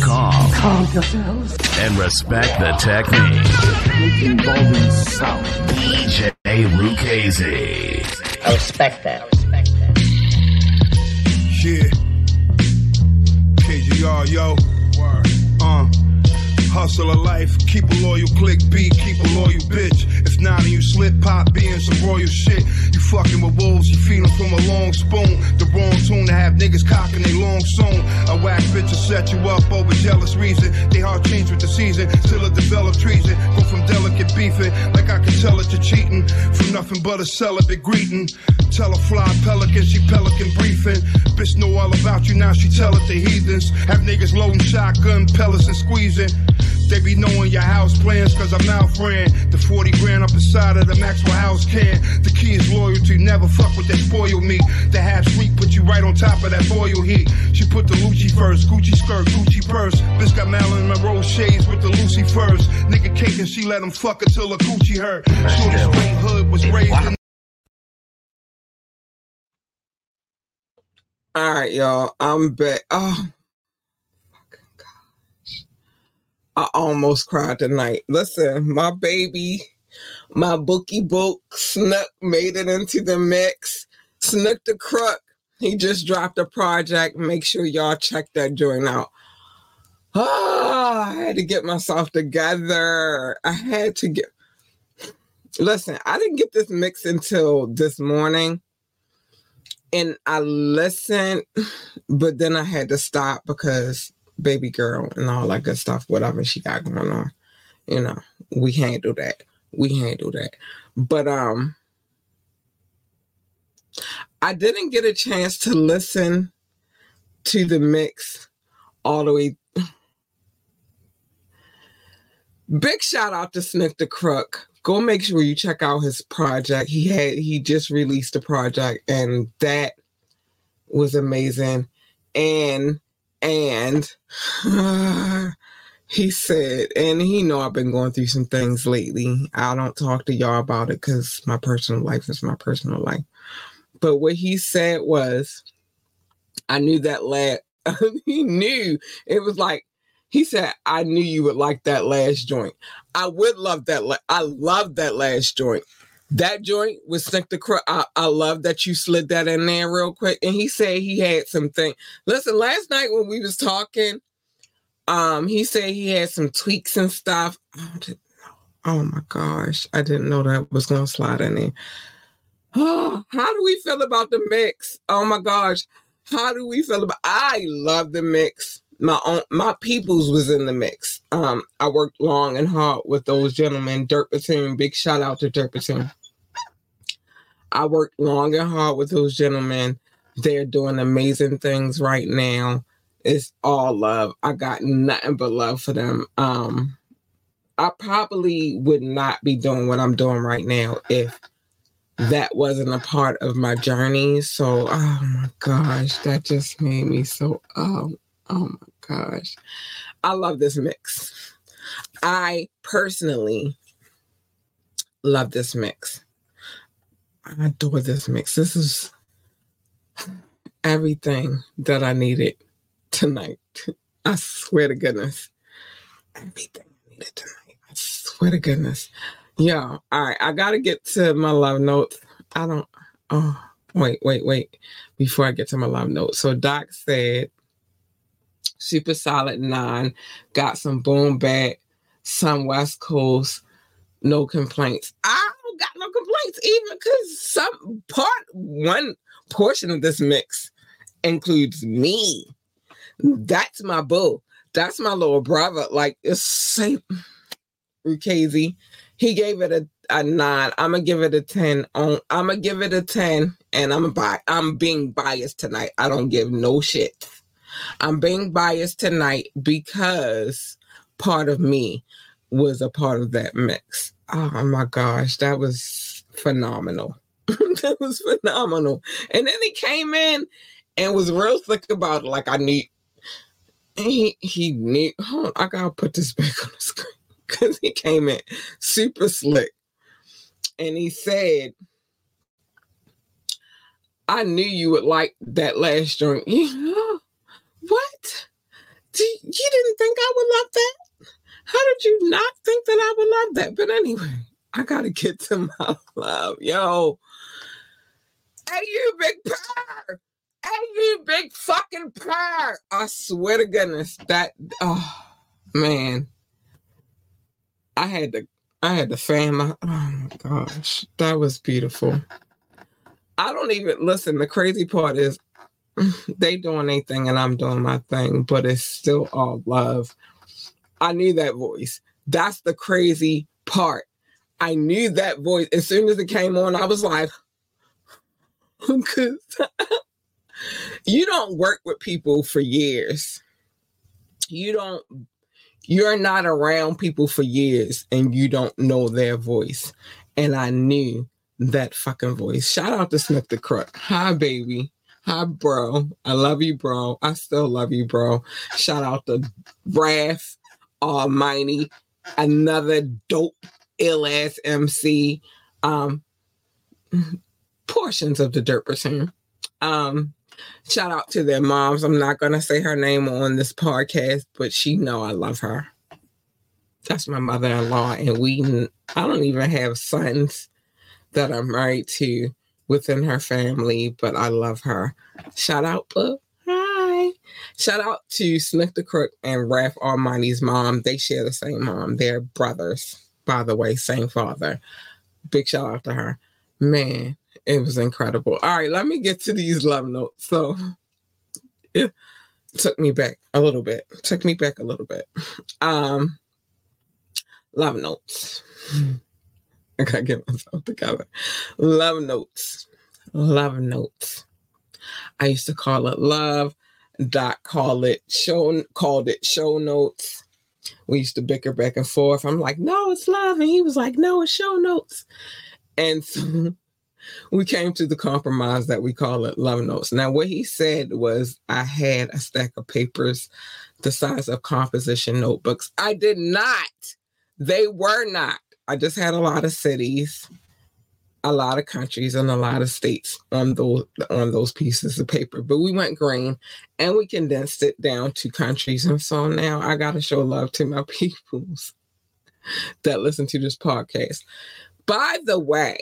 Calm. Calm yourselves. And respect the technique. Involving sound. D J Rukazy. I respect that. I respect that. Yeah. K G R, yo. Word. Uh. Hustle of life, keep a loyal click B, keep a loyal bitch. If not, you slip pop, being some royal shit. You fucking with wolves, you feeding from a long spoon. The wrong tune to have niggas cocking they long soon. A whack bitch will set you up over jealous reason. They heart change with the season, still a developed treason. Go from delicate beefing, like I can tell that you're cheating. From nothing but a celibate greeting. Tell a fly pelican, she pelican briefing. Bitch know all about you, now she tell it to heathens. Have niggas loading shotgun pellets and squeezing. They be knowing your house plans cause I'm out ran. The forty grand up inside of the Maxwell house can. The key is loyalty, never fuck with that spoil me. The half sweet put you right on top of that boil heat. She put the Lucci first, Gucci skirt, Gucci purse. Bitch got Marilyn Monroe shades with the Lucy furs. Nigga cake and she let him fuck until her coochie hurt. Sure the spring hood was raised in. Alright y'all, I'm back. Oh. I almost cried tonight. Listen, my baby, my bookie book, Snook made it into the mix. Snook the Crook, he just dropped a project. Make sure y'all check that joint out. Oh, I had to get myself together. I had to get... Listen, I didn't get this mix until this morning. And I listened, but then I had to stop because... baby girl and all that good stuff, whatever she got going on. You know, we handle that. We handle that. But um, I didn't get a chance to listen to the mix all the way. Big shout out to Snook the Crook. Go make sure you check out his project. He had, he just released a project and that was amazing. And, and uh, he said, and he know I've been going through some things lately. I don't talk to y'all about it because my personal life is my personal life. But what he said was, I knew that last, he knew it was like, he said, I knew you would like that last joint. I would love that. La- I love that last joint. That joint was Snook the Crook. I, I love that you slid that in there real quick. And he said he had some things. Listen, last night when we was talking, um, he said he had some tweaks and stuff. I didn't know. Oh my gosh. I didn't know that was going to slide in there. Oh, how do we feel about the mix? Oh my gosh. How do we feel about, I love the mix. My own, my peoples was in the mix. Um, I worked long and hard with those gentlemen. Dirt Battalion, big shout out to Dirt Battalion. I worked long and hard with those gentlemen. They're doing amazing things right now. It's all love. I got nothing but love for them. Um, I probably would not be doing what I'm doing right now if that wasn't a part of my journey. So, oh my gosh, that just made me so um. Oh my gosh. I love this mix. I personally love this mix. I adore this mix. This is everything that I needed tonight. I swear to goodness. Everything I needed tonight. I swear to goodness. Y'all, all right. I got to get to my love notes. I don't. Oh, wait, wait, wait. Before I get to my love notes. So Doc said, super solid nine, got some boom back, some West Coast, no complaints. I don't got no complaints even because some part, one portion of this mix includes me. That's my boo. That's my little brother. Like, it's same. Rukazy, he gave it a, a nine. I'm going to give it a ten. On, I'm going to give it a ten, and I'm, bi- I'm being biased tonight. I don't give no shit. I'm being biased tonight because part of me was a part of that mix. Oh my gosh, that was phenomenal. That was phenomenal. And then he came in and was real slick about it. Like I need, he he need. Hold on, I gotta put this back on the screen because he came in super slick, and he said, "I knew you would like that last joint." What? You didn't think I would love that? How did you not think that I would love that? But anyway, I got to get to my love. Yo. Hey, you big purr. Hey, you big fucking purr. I swear to goodness that, oh, man. I had to, I had to fan my, oh my gosh. That was beautiful. I don't even, listen, the crazy part is, they doing their thing and I'm doing my thing, but it's still all love. I knew that voice. That's the crazy part. I knew that voice. As soon as it came on, I was like, because you don't work with people for years. You don't, you're not around people for years and you don't know their voice. And I knew that fucking voice. Shout out to Snook the Crook. Hi, baby. Hi, bro. I love you, bro. I still love you, bro. Shout out to Raf Almighty, another dope, ill-ass M C. Um, portions of the Dirt Return. Um, shout out to their moms. I'm not going to say her name on this podcast, but she know I love her. That's my mother-in-law, and we. I don't even have sons that I'm married to within her family, but I love her. Shout out, boo. Hi. Shout out to Snook the Crook and Raf Almighty's mom. They share the same mom. They're brothers, by the way, same father. Big shout out to her. Man, it was incredible. All right, let me get to these love notes. So it took me back a little bit. Took me back a little bit. Um, love notes. I gotta get myself together. Love notes. Love notes. I used to call it love. Doc call it show, called it show notes. We used to bicker back and forth. I'm like, no, it's love. And he was like, no, it's show notes. And so we came to the compromise that we call it love notes. Now, what he said was, I had a stack of papers the size of composition notebooks. I did not. They were not. I just had a lot of cities, a lot of countries, and a lot of states on those on those pieces of paper. But we went green and we condensed it down to countries. And so now I got to show love to my peoples that listen to this podcast. By the way,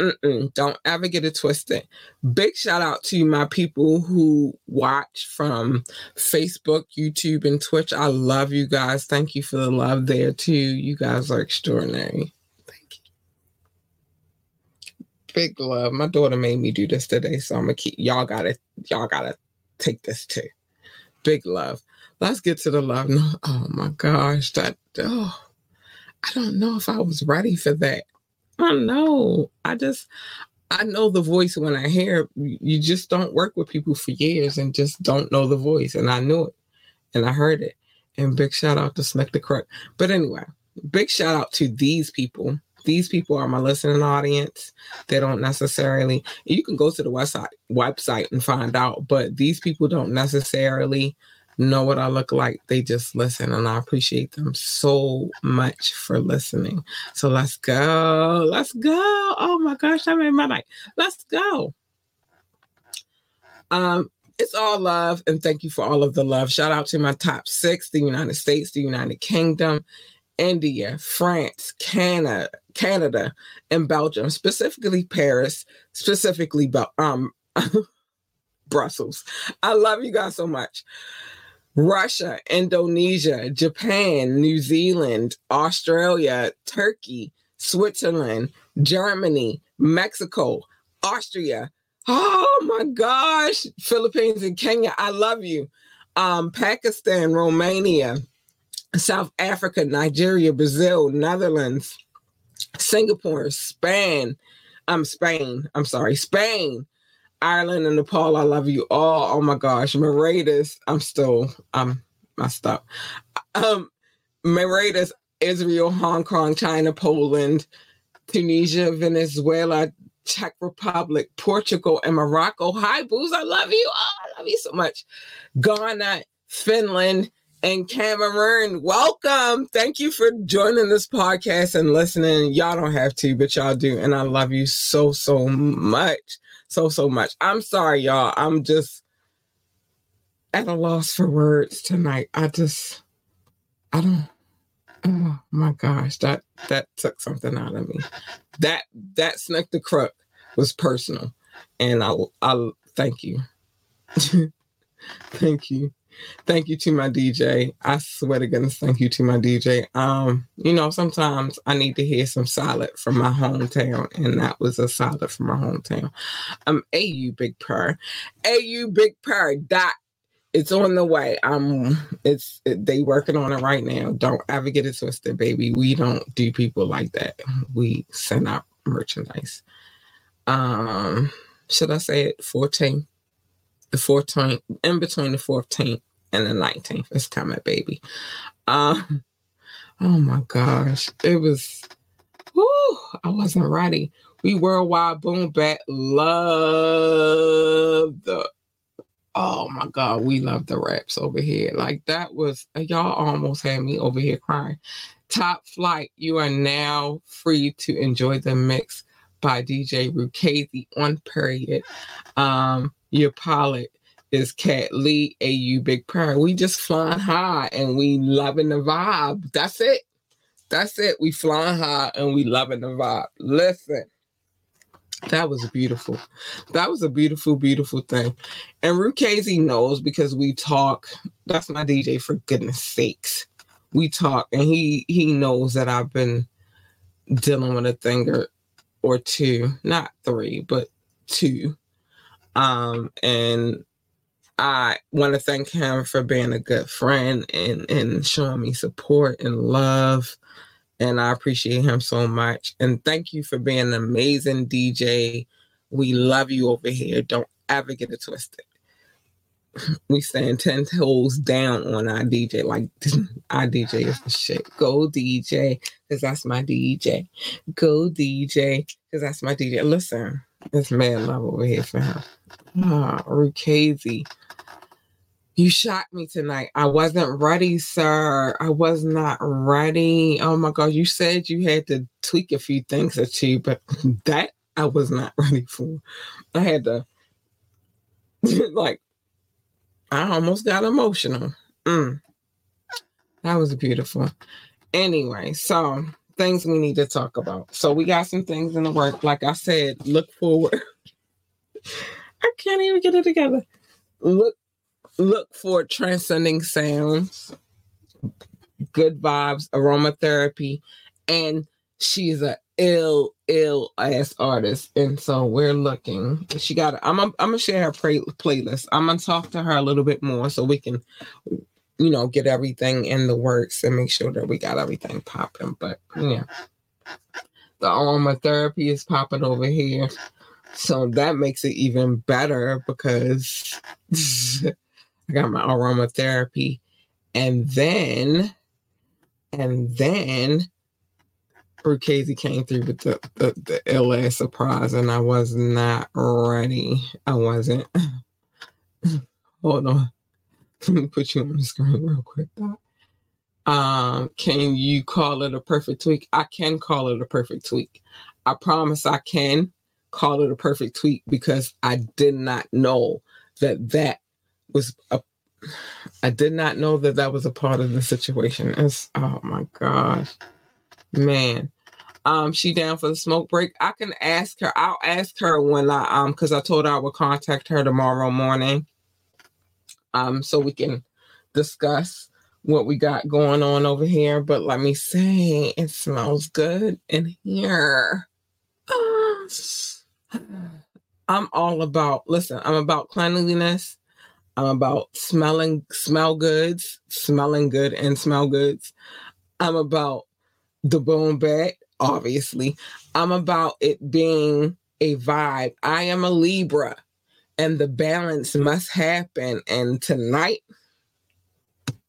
mm-mm, don't ever get it twisted. Big shout out to my people who watch from Facebook, YouTube, and Twitch. I love you guys. Thank you for the love there too. You guys are extraordinary. Thank you. Big love. My daughter made me do this today, so I'm gonna keep y'all gotta y'all gotta take this too. Big love. Let's get to the love. No, oh my gosh, that oh. I don't know if I was ready for that. I don't know. I just, I know the voice when I hear it. You just don't work with people for years and just don't know the voice. And I knew it and I heard it. And big shout out to Snook the Crook. But anyway, big shout out to these people. These people are my listening audience. They don't necessarily, you can go to the website, website and find out, but these people don't necessarily know what I look like. They just listen, and I appreciate them so much for listening. So let's go. Let's go. Oh my gosh, I made my night. Let's go. Um, it's all love, and thank you for all of the love. Shout out to my top six, the United States, the United Kingdom, India, France, Canada, Canada, and Belgium, specifically Paris, specifically Bel- um, Brussels. I love you guys so much. Russia, Indonesia, Japan, New Zealand, Australia, Turkey, Switzerland, Germany, Mexico, Austria. Oh my gosh, Philippines and Kenya. I love you. Um, Pakistan, Romania, South Africa, Nigeria, Brazil, Netherlands, Singapore, Spain. Um, Spain. I'm sorry, Spain. Ireland and Nepal, I love you all. Oh my gosh, Mauritius, I'm still, I'm messed up. Um, Mauritius, Israel, Hong Kong, China, Poland, Tunisia, Venezuela, Czech Republic, Portugal, and Morocco. Hi, Booze, I love you. Oh, I love you so much. Ghana, Finland, and Cameroon. Welcome. Thank you for joining this podcast and listening. Y'all don't have to, but y'all do. And I love you so, so much. So, so much. I'm sorry, y'all. I'm just at a loss for words tonight. I just, I don't, oh my gosh, that, that took something out of me. That, that Snook the Crook was personal. And I, I thank you. Thank you. Thank you to my D J. I swear to goodness, thank you to my D J. Um, you know, sometimes I need to hear some solid from my hometown, and that was a solid from my hometown. Um, A U Big Purr. A U Big Purr. Dot. It's on the way. Um, it's it, they working on it right now. Don't ever get it twisted, baby. We don't do people like that. We send out merchandise. Um, should I say it? fourteen The fourteenth, in between the fourteenth and the nineteenth, it's coming, baby. Um, oh my gosh, it was. Whoo, I wasn't ready. We worldwide boom bat love the. Oh my God, we love the raps over here. Like that was y'all almost had me over here crying. Top flight, you are now free to enjoy the mix by D J Rukazy on period. Um. Your pilot is Cat Lee, A U Big Prayer. We just flying high and we loving the vibe. That's it. That's it. We flying high and we loving the vibe. Listen, that was beautiful. That was a beautiful, beautiful thing. And Rukazy knows because we talk. That's my D J, for goodness sakes. We talk, and he he knows that I've been dealing with a thing or, or two, not three, but two. Um, and I want to thank him for being a good friend and, and showing me support and love. And I appreciate him so much. And thank you for being an amazing D J. We love you over here. Don't ever get it twisted. We stand ten toes down on our D J. Like, our D J is the shit. Go D J, because that's my D J. Go D J, because that's my D J. Listen. It's mad love over here for him. Oh, Rukazy. You shot me tonight. I wasn't ready, sir. I was not ready. Oh, my God. You said you had to tweak a few things at you, but that I was not ready for. I had to, like, I almost got emotional. Mm. That was beautiful. Anyway, so things we need to talk about. So we got some things in the work. Like I said, look forward. I can't even get it together. Look. Look for Transcending Sounds, Good Vibes, Aromatherapy, and she's a ill, ill ass artist. And so we're looking. She got. I'm. I'm gonna share her play, playlist. I'm gonna talk to her a little bit more so we can, you know, get everything in the works and make sure that we got everything popping. But yeah, the aromatherapy is popping over here, so that makes it even better because. I got my aromatherapy, and then, and then, Rukazy came through with the, the, the ill-ass surprise, and I was not ready. I wasn't. Hold on. Let me put you on the screen real quick. Um, can you call it a perfect tweak? I can call it a perfect tweak. I promise I can call it a perfect tweak because I did not know that that was a, I did not know that that was a part of the situation. It's, oh my gosh, man. Um, she down for the smoke break. I can ask her. I'll ask her when I um, because I told her I would contact her tomorrow morning. Um, so we can discuss what we got going on over here. But let me say, it smells good in here. Uh, I'm all about. Listen, I'm about cleanliness. I'm about smelling, smell goods, smelling good and smell goods. I'm about the boom bat, obviously. I'm about it being a vibe. I am a Libra and the balance must happen. And tonight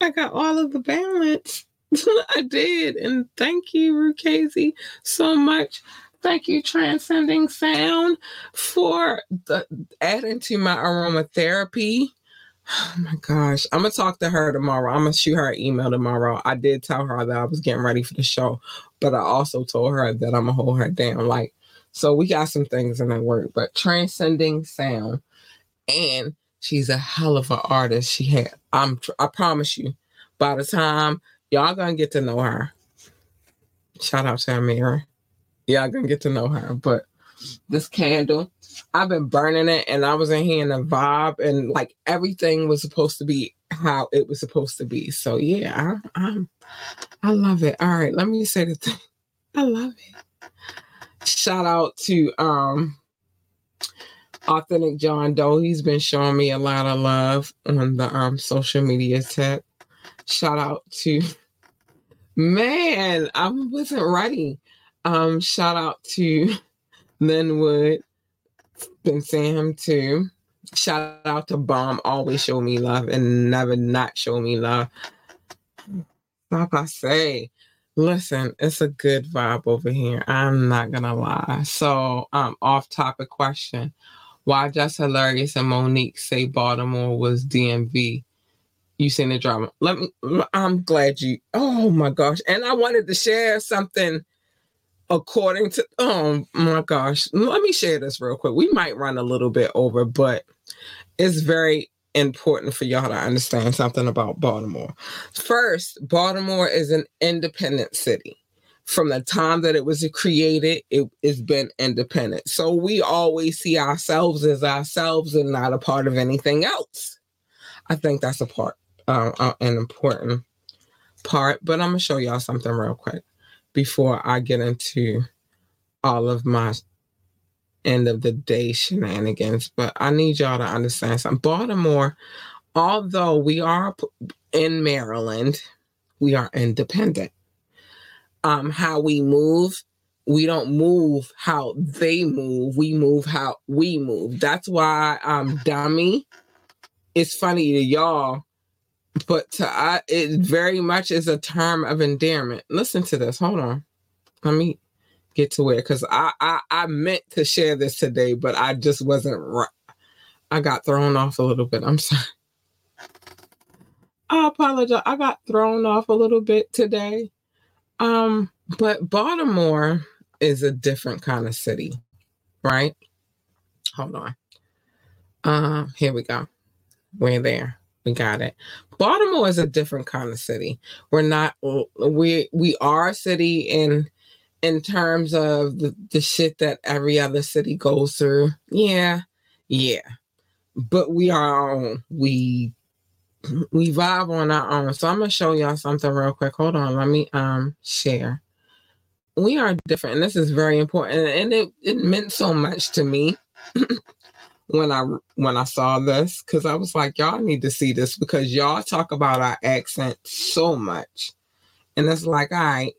I got all of the balance. I did. And thank you, Rukazy, so much. Thank you, Transcending Sound, for the, adding to my aromatherapy. Oh my gosh. I'm going to talk to her tomorrow. I'm going to shoot her an email tomorrow. I did tell her that I was getting ready for the show, but I also told her that I'm going to hold her down. Like, so we got some things in the work, but Transcending Sound. And she's a hell of an artist. She had, I'm, I promise you, by the time y'all going to get to know her, shout out to Amira. Y'all going to get to know her, but this candle, I've been burning it, and I was in here in the vibe, and like everything was supposed to be how it was supposed to be. So yeah, I, I'm, I love it. All right, let me say the thing. I love it. Shout out to um, Authentic John Doe. He's been showing me a lot of love on the um social media tab. Shout out to man, I wasn't ready. Um, shout out to Linwood. Been seeing him too. Shout out to Bomb. Always show me love and never not show me love. Like I say, listen, it's a good vibe over here. I'm not gonna lie. So, um, off topic question: why Jess Hilarious and Monique say Baltimore was D M V? You seen the drama? Let me. I'm glad you. Oh my gosh! And I wanted to share something. According to, oh my gosh, let me share this real quick. We might run a little bit over, but it's very important for y'all to understand something about Baltimore. First, Baltimore is an independent city. From the time that it was created, it, it's been independent. So we always see ourselves as ourselves and not a part of anything else. I think that's a part, uh, an important part, but I'm going to show y'all something real quick. Before I get into all of my end of the day shenanigans, but I need y'all to understand something. Baltimore, although we are in Maryland, we are independent. Um, how we move, we don't move how they move. We move how we move. That's why um, Dami, it's funny to y'all. But to I, it very much is a term of endearment. Listen to this. Hold on. Let me get to where, because I, I, I meant to share this today, but I just wasn't right. I got thrown off a little bit. I'm sorry. I apologize. I got thrown off a little bit today. Um, but Baltimore is a different kind of city, right? Hold on. Um, uh, here we go. We're there. We got it. Baltimore is a different kind of city. We're not, we, we are a city in, in terms of the, the shit that every other city goes through. Yeah. Yeah. But we are our own. We, we vibe on our own. So I'm going to show y'all something real quick. Hold on. Let me, um, share. We are different. And this is very important. And it, it meant so much to me. When I when I saw this, because I was like, y'all need to see this, because y'all talk about our accent so much. And it's like, all right,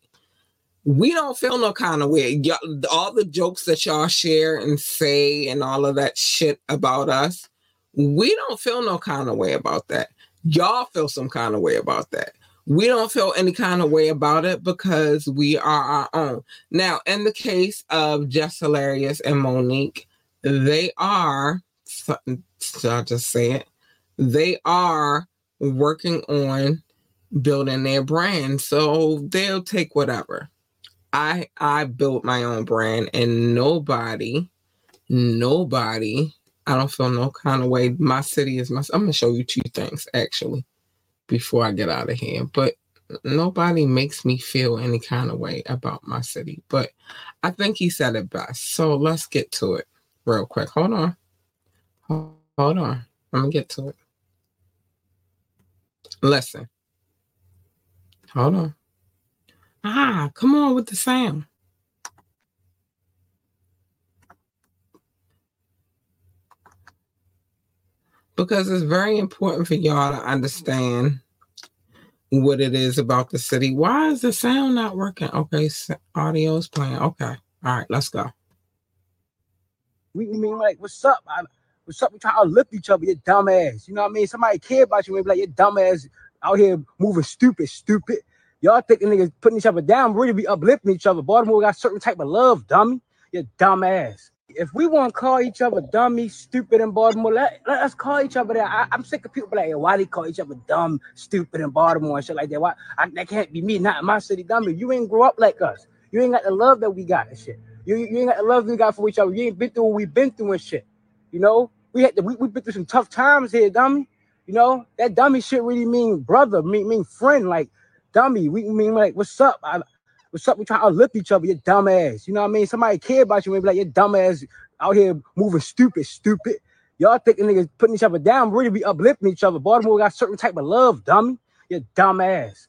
we don't feel no kind of way. Y'all, all the jokes that y'all share and say and all of that shit about us, we don't feel no kind of way about that. Y'all feel some kind of way about that. We don't feel any kind of way about it because we are our own. Now, in the case of Jess Hilarious and Monique, they are, should I just say it? They are working on building their brand. So they'll take whatever. I I built my own brand and nobody, nobody, I don't feel no kind of way. My city is my, I'm going to show you two things actually before I get out of here. But nobody makes me feel any kind of way about my city. But I think he said it best. So let's get to it. Real quick. Hold on. Hold on. I'm going to get to it. Listen. Hold on. Ah, come on with the sound. Because it's very important for y'all to understand what it is about the city. Why is the sound not working? Okay, audio's playing. Okay. All right, let's go. We mean like, what's up? I, what's up? We try to uplift each other, you dumbass. You know what I mean? Somebody care about you and be like, you dumbass out here moving stupid, stupid. Y'all think the niggas putting each other down, really be uplifting each other. Baltimore got certain type of love, dummy. You dumbass. If we want to call each other dummy, stupid in Baltimore, let, let us call each other that. I, I'm sick of people like, hey, why they call each other dumb, stupid in Baltimore and shit like that? Why? I, that can't be me, not in my city, dummy. You ain't grow up like us. You ain't got the love that we got and shit. You, you ain't got the love we got for each other. You ain't been through what we've been through and shit. You know, we had to, we, we been through some tough times here, dummy. You know, that dummy shit really mean brother, mean, mean friend, like dummy. We mean like, what's up? I, what's up? We try to uplift each other, you dumbass. You know what I mean? Somebody care about you and be like, you dumbass out here moving stupid, stupid. Y'all think the niggas putting each other down, really be uplifting each other. Baltimore got certain type of love, dummy. You dumbass.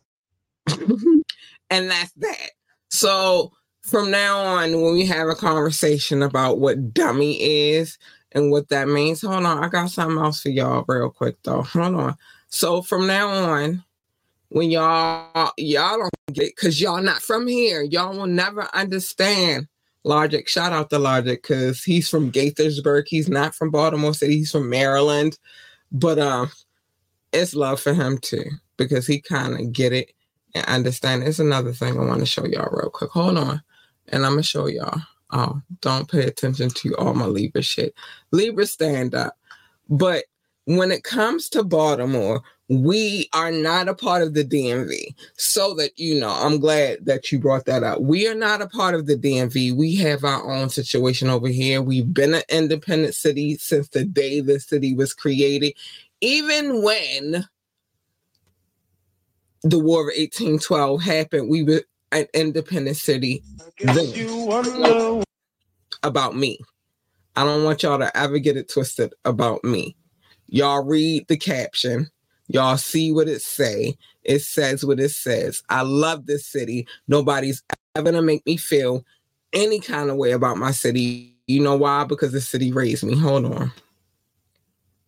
And that's that. So from now on, when we have a conversation about what dummy is and what that means, hold on, I got something else for y'all real quick, though. Hold on. So from now on, when y'all, y'all don't get it because y'all not from here. Y'all will never understand Logic. Shout out to Logic because he's from Gaithersburg. He's not from Baltimore City. He's from Maryland. But um, it's love for him, too, because he kind of get it and understand. It's another thing I want to show y'all real quick. Hold on. And I'm going to show y'all. Oh, don't pay attention to all my Libra shit. Libra, stand up. But when it comes to Baltimore, we are not a part of the D M V. So that, you know, I'm glad that you brought that up. We are not a part of the D M V. We have our own situation over here. We've been an independent city since the day the city was created. Even when the War of eighteen twelve happened, we were an independent city then. About me. I don't want y'all to ever get it twisted about me. Y'all read the caption. Y'all see what it say. It says what it says. I love this city. Nobody's ever going to make me feel any kind of way about my city. You know why? Because the city raised me. Hold on.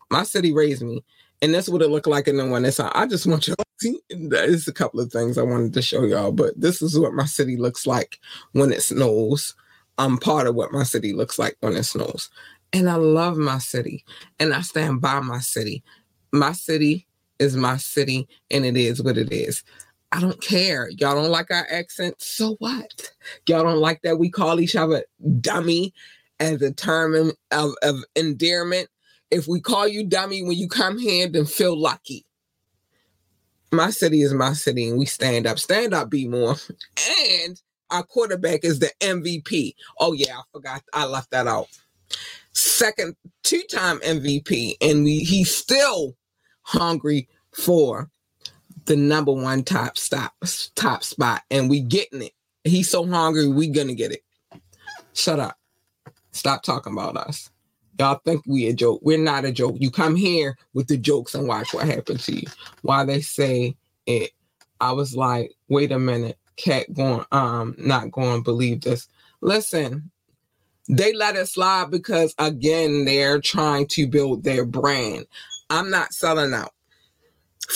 My city raised me. And that's what it looked like in the one. It's, I just want y'all to see. There's a couple of things I wanted to show y'all, but this is what my city looks like when it snows. I'm part of what my city looks like when it snows. And I love my city. And I stand by my city. My city is my city, and it is what it is. I don't care. Y'all don't like our accent. So what? Y'all don't like that we call each other dummy as a term of, of endearment. If we call you dummy when you come here, then feel lucky. My city is my city, and we stand up. Stand up, B More. And our quarterback is the M V P. Oh, yeah, I forgot. I left that out. Second, two-time M V P, and we, he's still hungry for the number one top stop top spot, and we getting it. He's so hungry, we gonna get it. Shut up. Stop talking about us. Y'all think we a joke. We're not a joke. You come here with the jokes and watch what happens to you. While they say it, I was like, wait a minute, Cat going, um, not going to believe this. Listen, they let it slide because, again, they're trying to build their brand. I'm not selling out.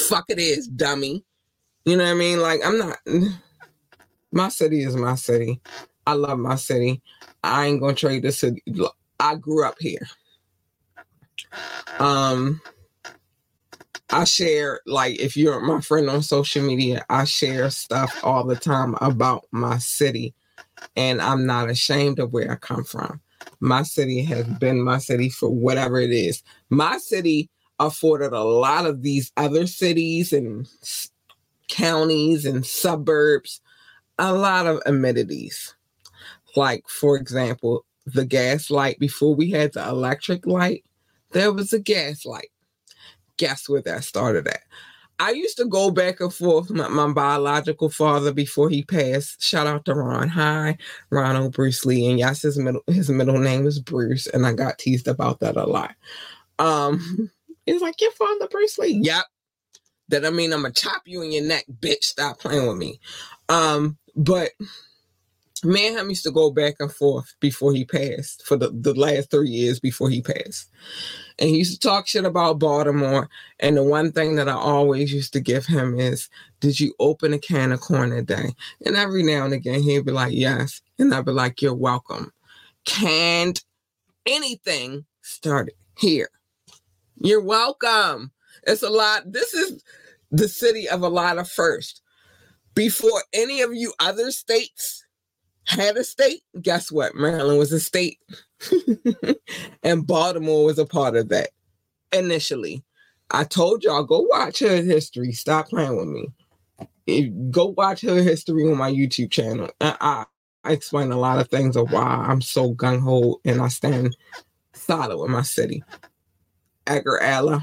Fuck it is, dummy. You know what I mean? Like, I'm not. My city is my city. I love my city. I ain't going to trade this city. I grew up here. Um, I share, like, if you're my friend on social media, I share stuff all the time about my city. And I'm not ashamed of where I come from. My city has been my city for whatever it is. My city afforded a lot of these other cities and s- counties and suburbs a lot of amenities. Like, for example, the gas light. Before we had the electric light, there was a gas light. Guess where that started at? I used to go back and forth with my, my biological father before he passed. Shout out to Ron. Hi, Ronald Bruce Lee. And yes, his middle his middle name is Bruce, and I got teased about that a lot. Um, it's like, your father Bruce Lee? Yep. That I mean, I'm gonna chop you in your neck, bitch. Stop playing with me. Um, but me and him used to go back and forth before he passed for the, the last three years before he passed. And he used to talk shit about Baltimore. And the one thing that I always used to give him is, did you open a can of corn a day? And every now and again, he'd be like, yes. And I'd be like, you're welcome. Canned anything started here. You're welcome. It's a lot. This is the city of a lot of firsts. Before any of you other states had a state, guess what? Maryland was a state. And Baltimore was a part of that initially. I told y'all, go watch her history. Stop playing with me. If, go watch her history on my YouTube channel. I, I explain a lot of things of why I'm so gung-ho and I stand solid with my city. Edgar Allan,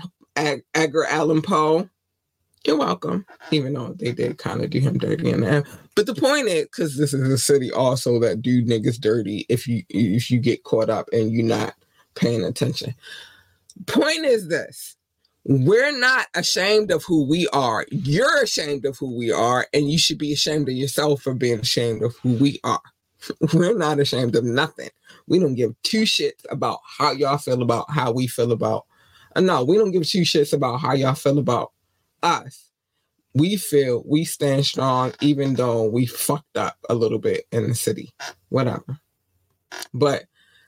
Edgar Allan Poe. You're welcome, even though they did kind of do him dirty in there. But the point is, because this is a city also that do niggas dirty if you if you get caught up and you're not paying attention. Point is this. We're not ashamed of who we are. You're ashamed of who we are, and you should be ashamed of yourself for being ashamed of who we are. We're not ashamed of nothing. We don't give two shits about how y'all feel about how we feel about. No, we don't give two shits about how y'all feel about us. We feel we stand strong, even though we fucked up a little bit in the city, whatever. But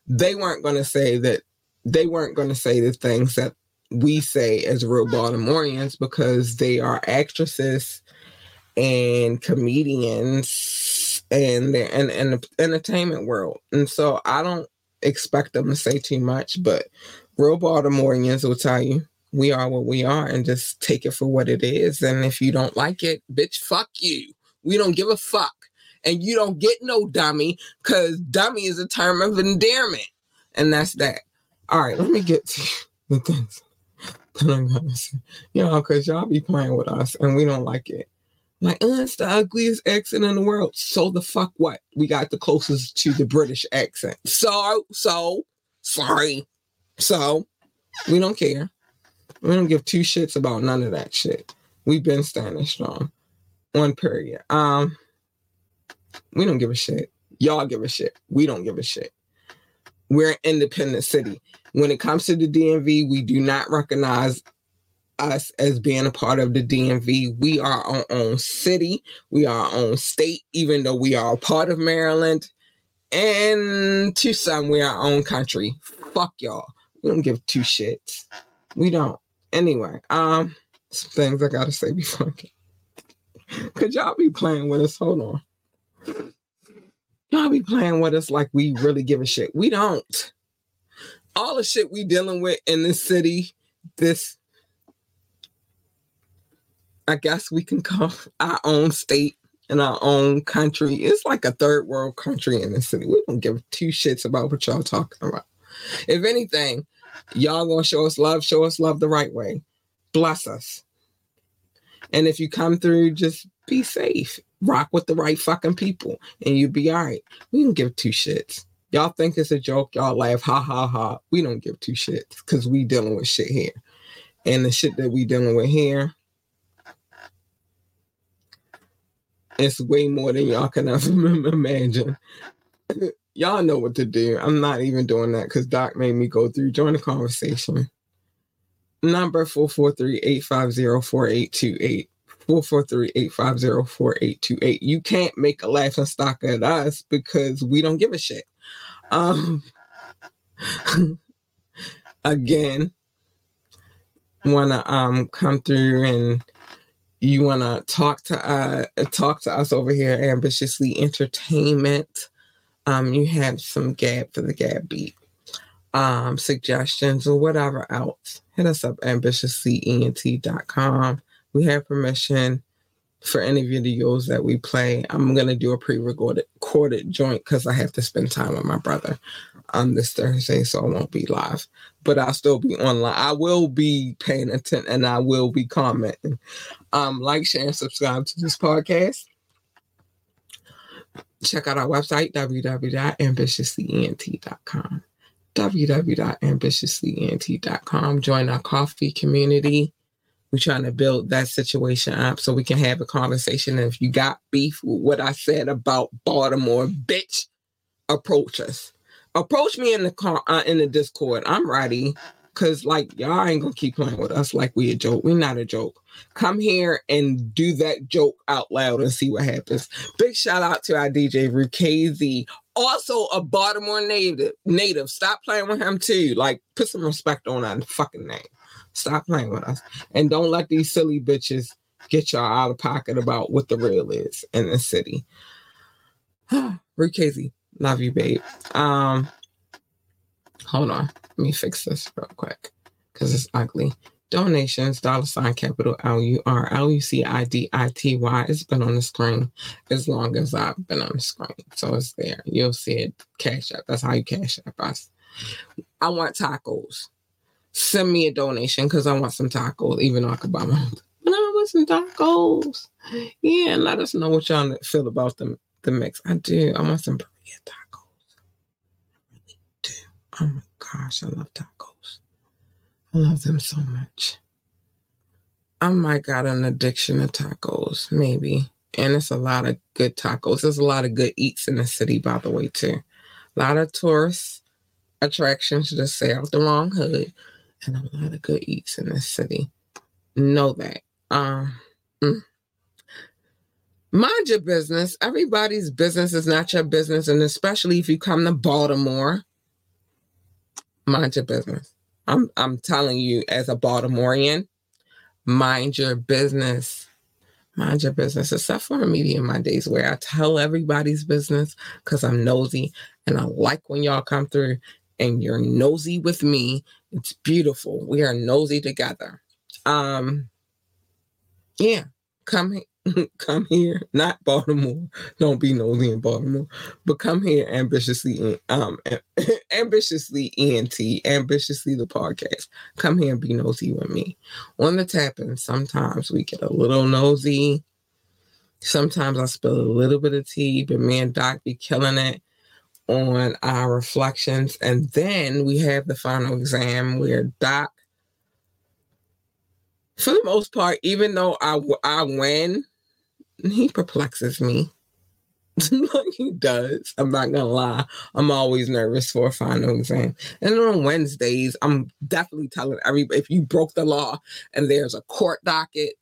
they weren't going to say that. They weren't going to say the things that we say as real Baltimoreans, because they are actresses and comedians and they're in, in the entertainment world. And so I don't expect them to say too much, but real Baltimoreans will tell you, we are what we are, and just take it for what it is. And if you don't like it, bitch, fuck you. We don't give a fuck. And you don't get no dummy, because dummy is a term of endearment. And that's that. All right, let me get to the things that I'm going to say. You know, because y'all be playing with us, and we don't like it. Like, oh, it's the ugliest accent in the world. So the fuck what? We got the closest to the British accent. So, so, sorry. So, we don't care. We don't give two shits about none of that shit. We've been standing strong. One period. Um, we don't give a shit. Y'all give a shit. We don't give a shit. We're an independent city. When it comes to the D M V, we do not recognize us as being a part of the D M V. We are our own city. We are our own state, even though we are a part of Maryland. And to some, we are our own country. Fuck y'all. We don't give two shits. We don't. Anyway, um, some things I gotta say before I Could y'all be playing with us? Hold on. Y'all be playing with us like we really give a shit. We don't. All the shit we dealing with in this city, this, I guess we can call our own state and our own country. It's like a third world country in this city. We don't give two shits about what y'all talking about. If anything, y'all gonna show us love, show us love the right way. Bless us. And if you come through, just be safe. Rock with the right fucking people and you'll be all right. We don't give two shits. Y'all think it's a joke. Y'all laugh. Ha, ha, ha. We don't give two shits because we dealing with shit here. And the shit that we dealing with here, it's way more than y'all can ever imagine. Y'all know what to do. I'm not even doing that because Doc made me go through. Join the conversation. Number four four three, eight five zero, four eight two eight. four four three, eight five zero, four eight two eight. You can't make a laughing stock at us because we don't give a shit. Um, again, want to um come through and you want to talk to uh talk to us over here at Ambitiously Entertainment. Um, you have some gab for the gab beat. Um, suggestions or whatever else, hit us up ambitiously ent dot com. We have permission for any videos that we play. I'm going to do a pre-recorded recorded joint because I have to spend time with my brother um, this Thursday, so I won't be live. But I'll still be online. I will be paying attention and I will be commenting. Um, like, share, and subscribe to this podcast. Check out our website, w w w dot ambitiously ent dot com. w w w dot ambitiously ent dot com. Join our coffee community. We're trying to build that situation up so we can have a conversation. And if you got beef with what I said about Baltimore, bitch, approach us. Approach me in the car, uh, in the Discord. I'm ready because, like, y'all ain't going to keep playing with us like we a joke. We're not a joke. Come here and do that joke out loud and see what happens. Big shout out to our D J, Rukazy. Also a Baltimore native. Native. Stop playing with him too. Like, put some respect on our fucking name. Stop playing with us. And don't let these silly bitches get y'all out of pocket about what the real is in the city. Rukazy, love you, babe. Um, hold on. Let me fix this real quick because it's ugly. Donations, dollar sign, capital L U R L U C I D I T Y. It's been on the screen as long as I've been on the screen. So it's there. You'll see it. Cash App. That's how you Cash App us. I want tacos. Send me a donation because I want some tacos, even though I could buy my own. But I want some tacos. Yeah, and let us know what y'all feel about the, the mix. I do. I want some burrito tacos. I really do. Oh my gosh, I love tacos. I love them so much. I might got an addiction to tacos, maybe. And it's a lot of good tacos. There's a lot of good eats in the city, by the way, too. A lot of tourist attractions, just say out the wrong hood. And a lot of good eats in this city. Know that. Um, mm. Mind your business. Everybody's business is not your business. And especially if you come to Baltimore, mind your business. I'm I'm telling you, as a Baltimorean, mind your business. Mind your business, except for a media in my days where I tell everybody's business because I'm nosy. And I like when y'all come through and you're nosy with me. It's beautiful. We are nosy together. Um, yeah, come, come here. Not Baltimore. Don't be nosy in Baltimore. But come here ambitiously. Um, ambitiously E N T. Ambitiously the podcast. Come here and be nosy with me. On the tapping, sometimes we get a little nosy. Sometimes I spill a little bit of tea. But me and Doc be killing it on our reflections. And then we have the final exam where Doc, for the most part, even though I, I win, he perplexes me. He does. I'm not going to lie. I'm always nervous for a final exam. And on Wednesdays, I'm definitely telling everybody, if you broke the law and there's a court docket,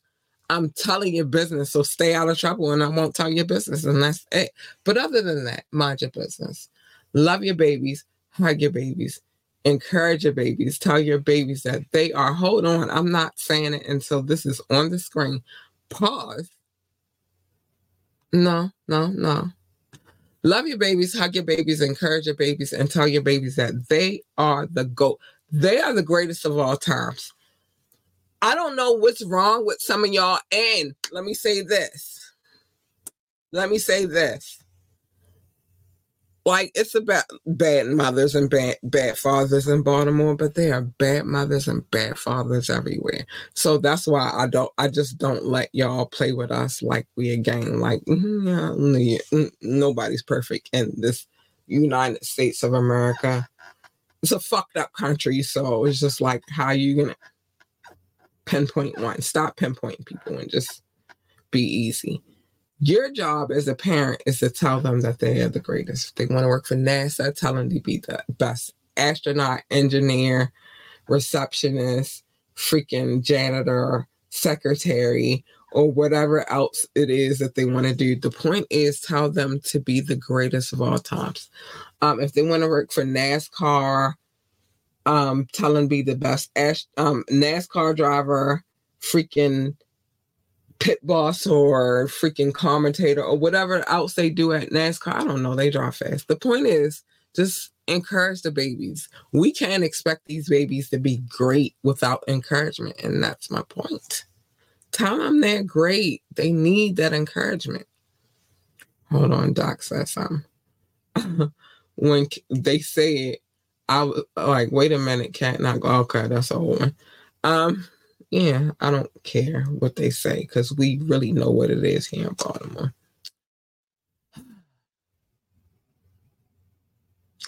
I'm telling your business, so stay out of trouble and I won't tell your business, and that's it. But other than that, mind your business. Love your babies, hug your babies, encourage your babies, tell your babies that they are, hold on, I'm not saying it until this is on the screen. Pause No, no, no. Love your babies, hug your babies, encourage your babies, and tell your babies that they are the GOAT. They are the greatest of all times. I don't know what's wrong with some of y'all. And let me say this. Let me say this. Like, it's about bad mothers and bad, bad fathers in Baltimore, but there are bad mothers and bad fathers everywhere. So that's why I don't, I just don't let y'all play with us like we a gang. Like, nobody's perfect in this United States of America. It's a fucked up country. So it's just like, how are you going to pinpoint one? Stop pinpointing people and just be easy. Your job as a parent is to tell them that they are the greatest. If they want to work for NASA, tell them to be the best astronaut, engineer, receptionist, freaking janitor, secretary, or whatever else it is that they want to do. The point is, tell them to be the greatest of all times. Um, if they want to work for NASCAR, um, tell them to be the best ast- um, NASCAR driver, freaking pit boss or freaking commentator or whatever else they do at NASCAR. I don't know. They drive fast. The point is, just encourage the babies. We can't expect these babies to be great without encouragement. And that's my point. Tell them they're great. They need that encouragement. Hold on. Doc said something. When they say it, I was like, wait a minute, cat. And I go, okay, that's a whole one. Um, Yeah, I don't care what they say because we really know what it is here in Baltimore.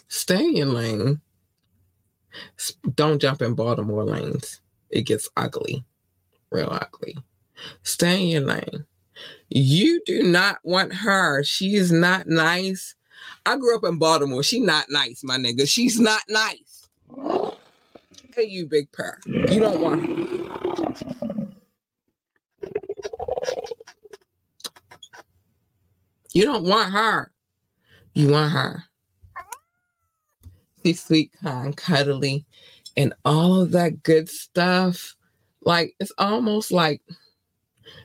Stay in your lane. Don't jump in Baltimore lanes. It gets ugly, real ugly. Stay in your lane. You do not want her. She is not nice. I grew up in Baltimore. She's not nice, my nigga. She's not nice. Hey, you big purr. You don't want her. You don't want her. You want her. She's sweet, kind, cuddly, and all of that good stuff. Like, it's almost like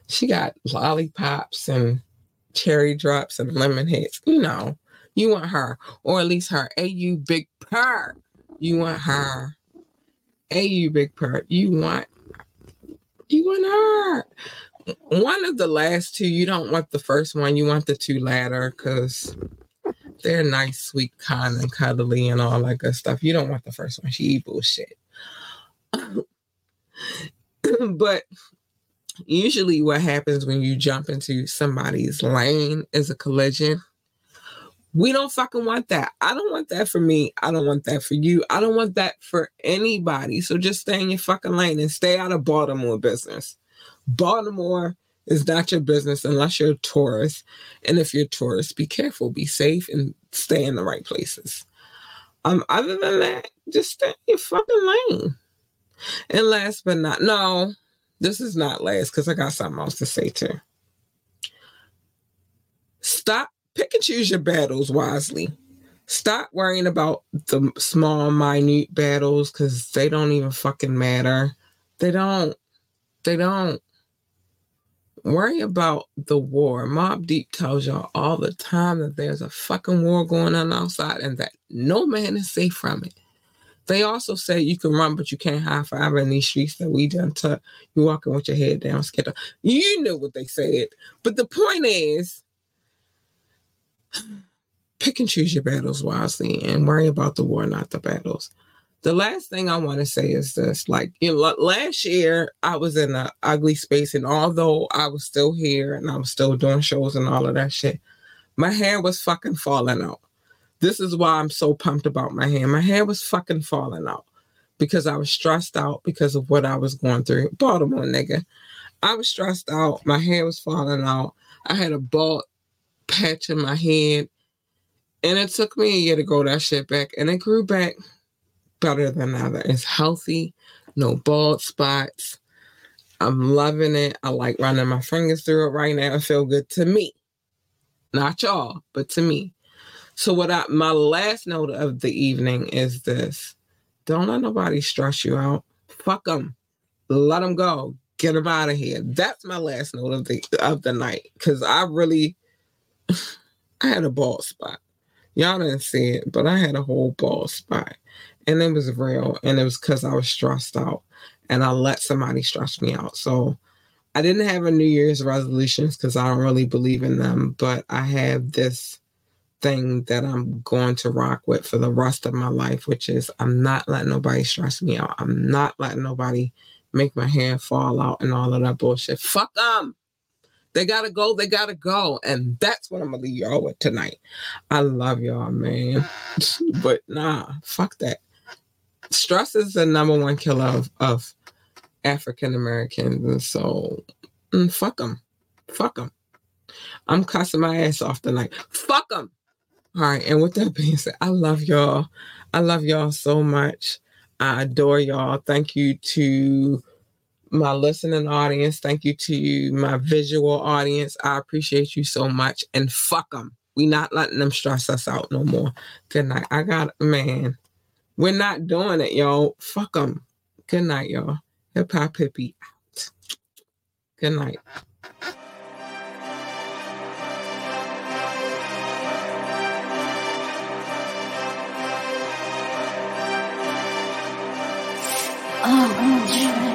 she got lollipops and cherry drops and lemon heads. You know, you want her, or at least her. Hey, you big purr. You want her. Hey, you big purr. You want You want her. One of the last two. You don't want the first one. You want the two latter because they're nice, sweet, kind, and cuddly and all that good stuff. You don't want the first one. She eat bullshit. But usually what happens when you jump into somebody's lane is a collision. We don't fucking want that. I don't want that for me. I don't want that for you. I don't want that for anybody. So just stay in your fucking lane and stay out of Baltimore business. Baltimore is not your business unless you're a tourist. And if you're a tourist, be careful, be safe, and stay in the right places. Um, other than that, just stay in your fucking lane. And last but not, no, this is not last because I got something else to say too. Stop. Pick and choose your battles wisely. Stop worrying about the small, minute battles because they don't even fucking matter. They don't. They don't. Worry about the war. Mob Deep tells y'all all the time that there's a fucking war going on outside and that no man is safe from it. They also say you can run, but you can't hide forever in these streets that we done took. You're walking with your head down, scared of. You know what they said. But the point is, pick and choose your battles wisely and worry about the war, not the battles. The last thing I want to say is this. Like, you know, last year, I was in an ugly space, and although I was still here and I was still doing shows and all of that shit, my hair was fucking falling out. This is why I'm so pumped about my hair. My hair was fucking falling out because I was stressed out because of what I was going through. Baltimore, nigga. I was stressed out. My hair was falling out. I had a bald patch in my head, and it took me a year to grow that shit back, and it grew back better than ever. It's healthy, no bald spots. I'm loving it. I like running my fingers through it right now. It feels good to me, not y'all, but to me. So what I, my last note of the evening is this: don't let nobody stress you out. Fuck them, let them go, get them out of here. That's my last note of the of the night because I really I had a bald spot. Y'all didn't see it, but I had a whole bald spot. And it was real. And it was because I was stressed out. And I let somebody stress me out. So I didn't have a New Year's resolutions because I don't really believe in them. But I have this thing that I'm going to rock with for the rest of my life, which is I'm not letting nobody stress me out. I'm not letting nobody make my hair fall out and all of that bullshit. Fuck them. They gotta go. They gotta go. And that's what I'm gonna leave y'all with tonight. I love y'all, man. But nah, fuck that. Stress is the number one killer of, of African Americans. And so mm, fuck them. Fuck them. I'm cussing my ass off tonight. Fuck them. All right. And with that being said, I love y'all. I love y'all so much. I adore y'all. Thank you to my listening audience. Thank you to you, my visual audience. I appreciate you so much. And fuck them. We're not letting them stress us out no more. Good night. I got, man, we're not doing it, y'all. Fuck them. Good night, y'all. Hip Hop Hippie out. Good night. Oh, oh,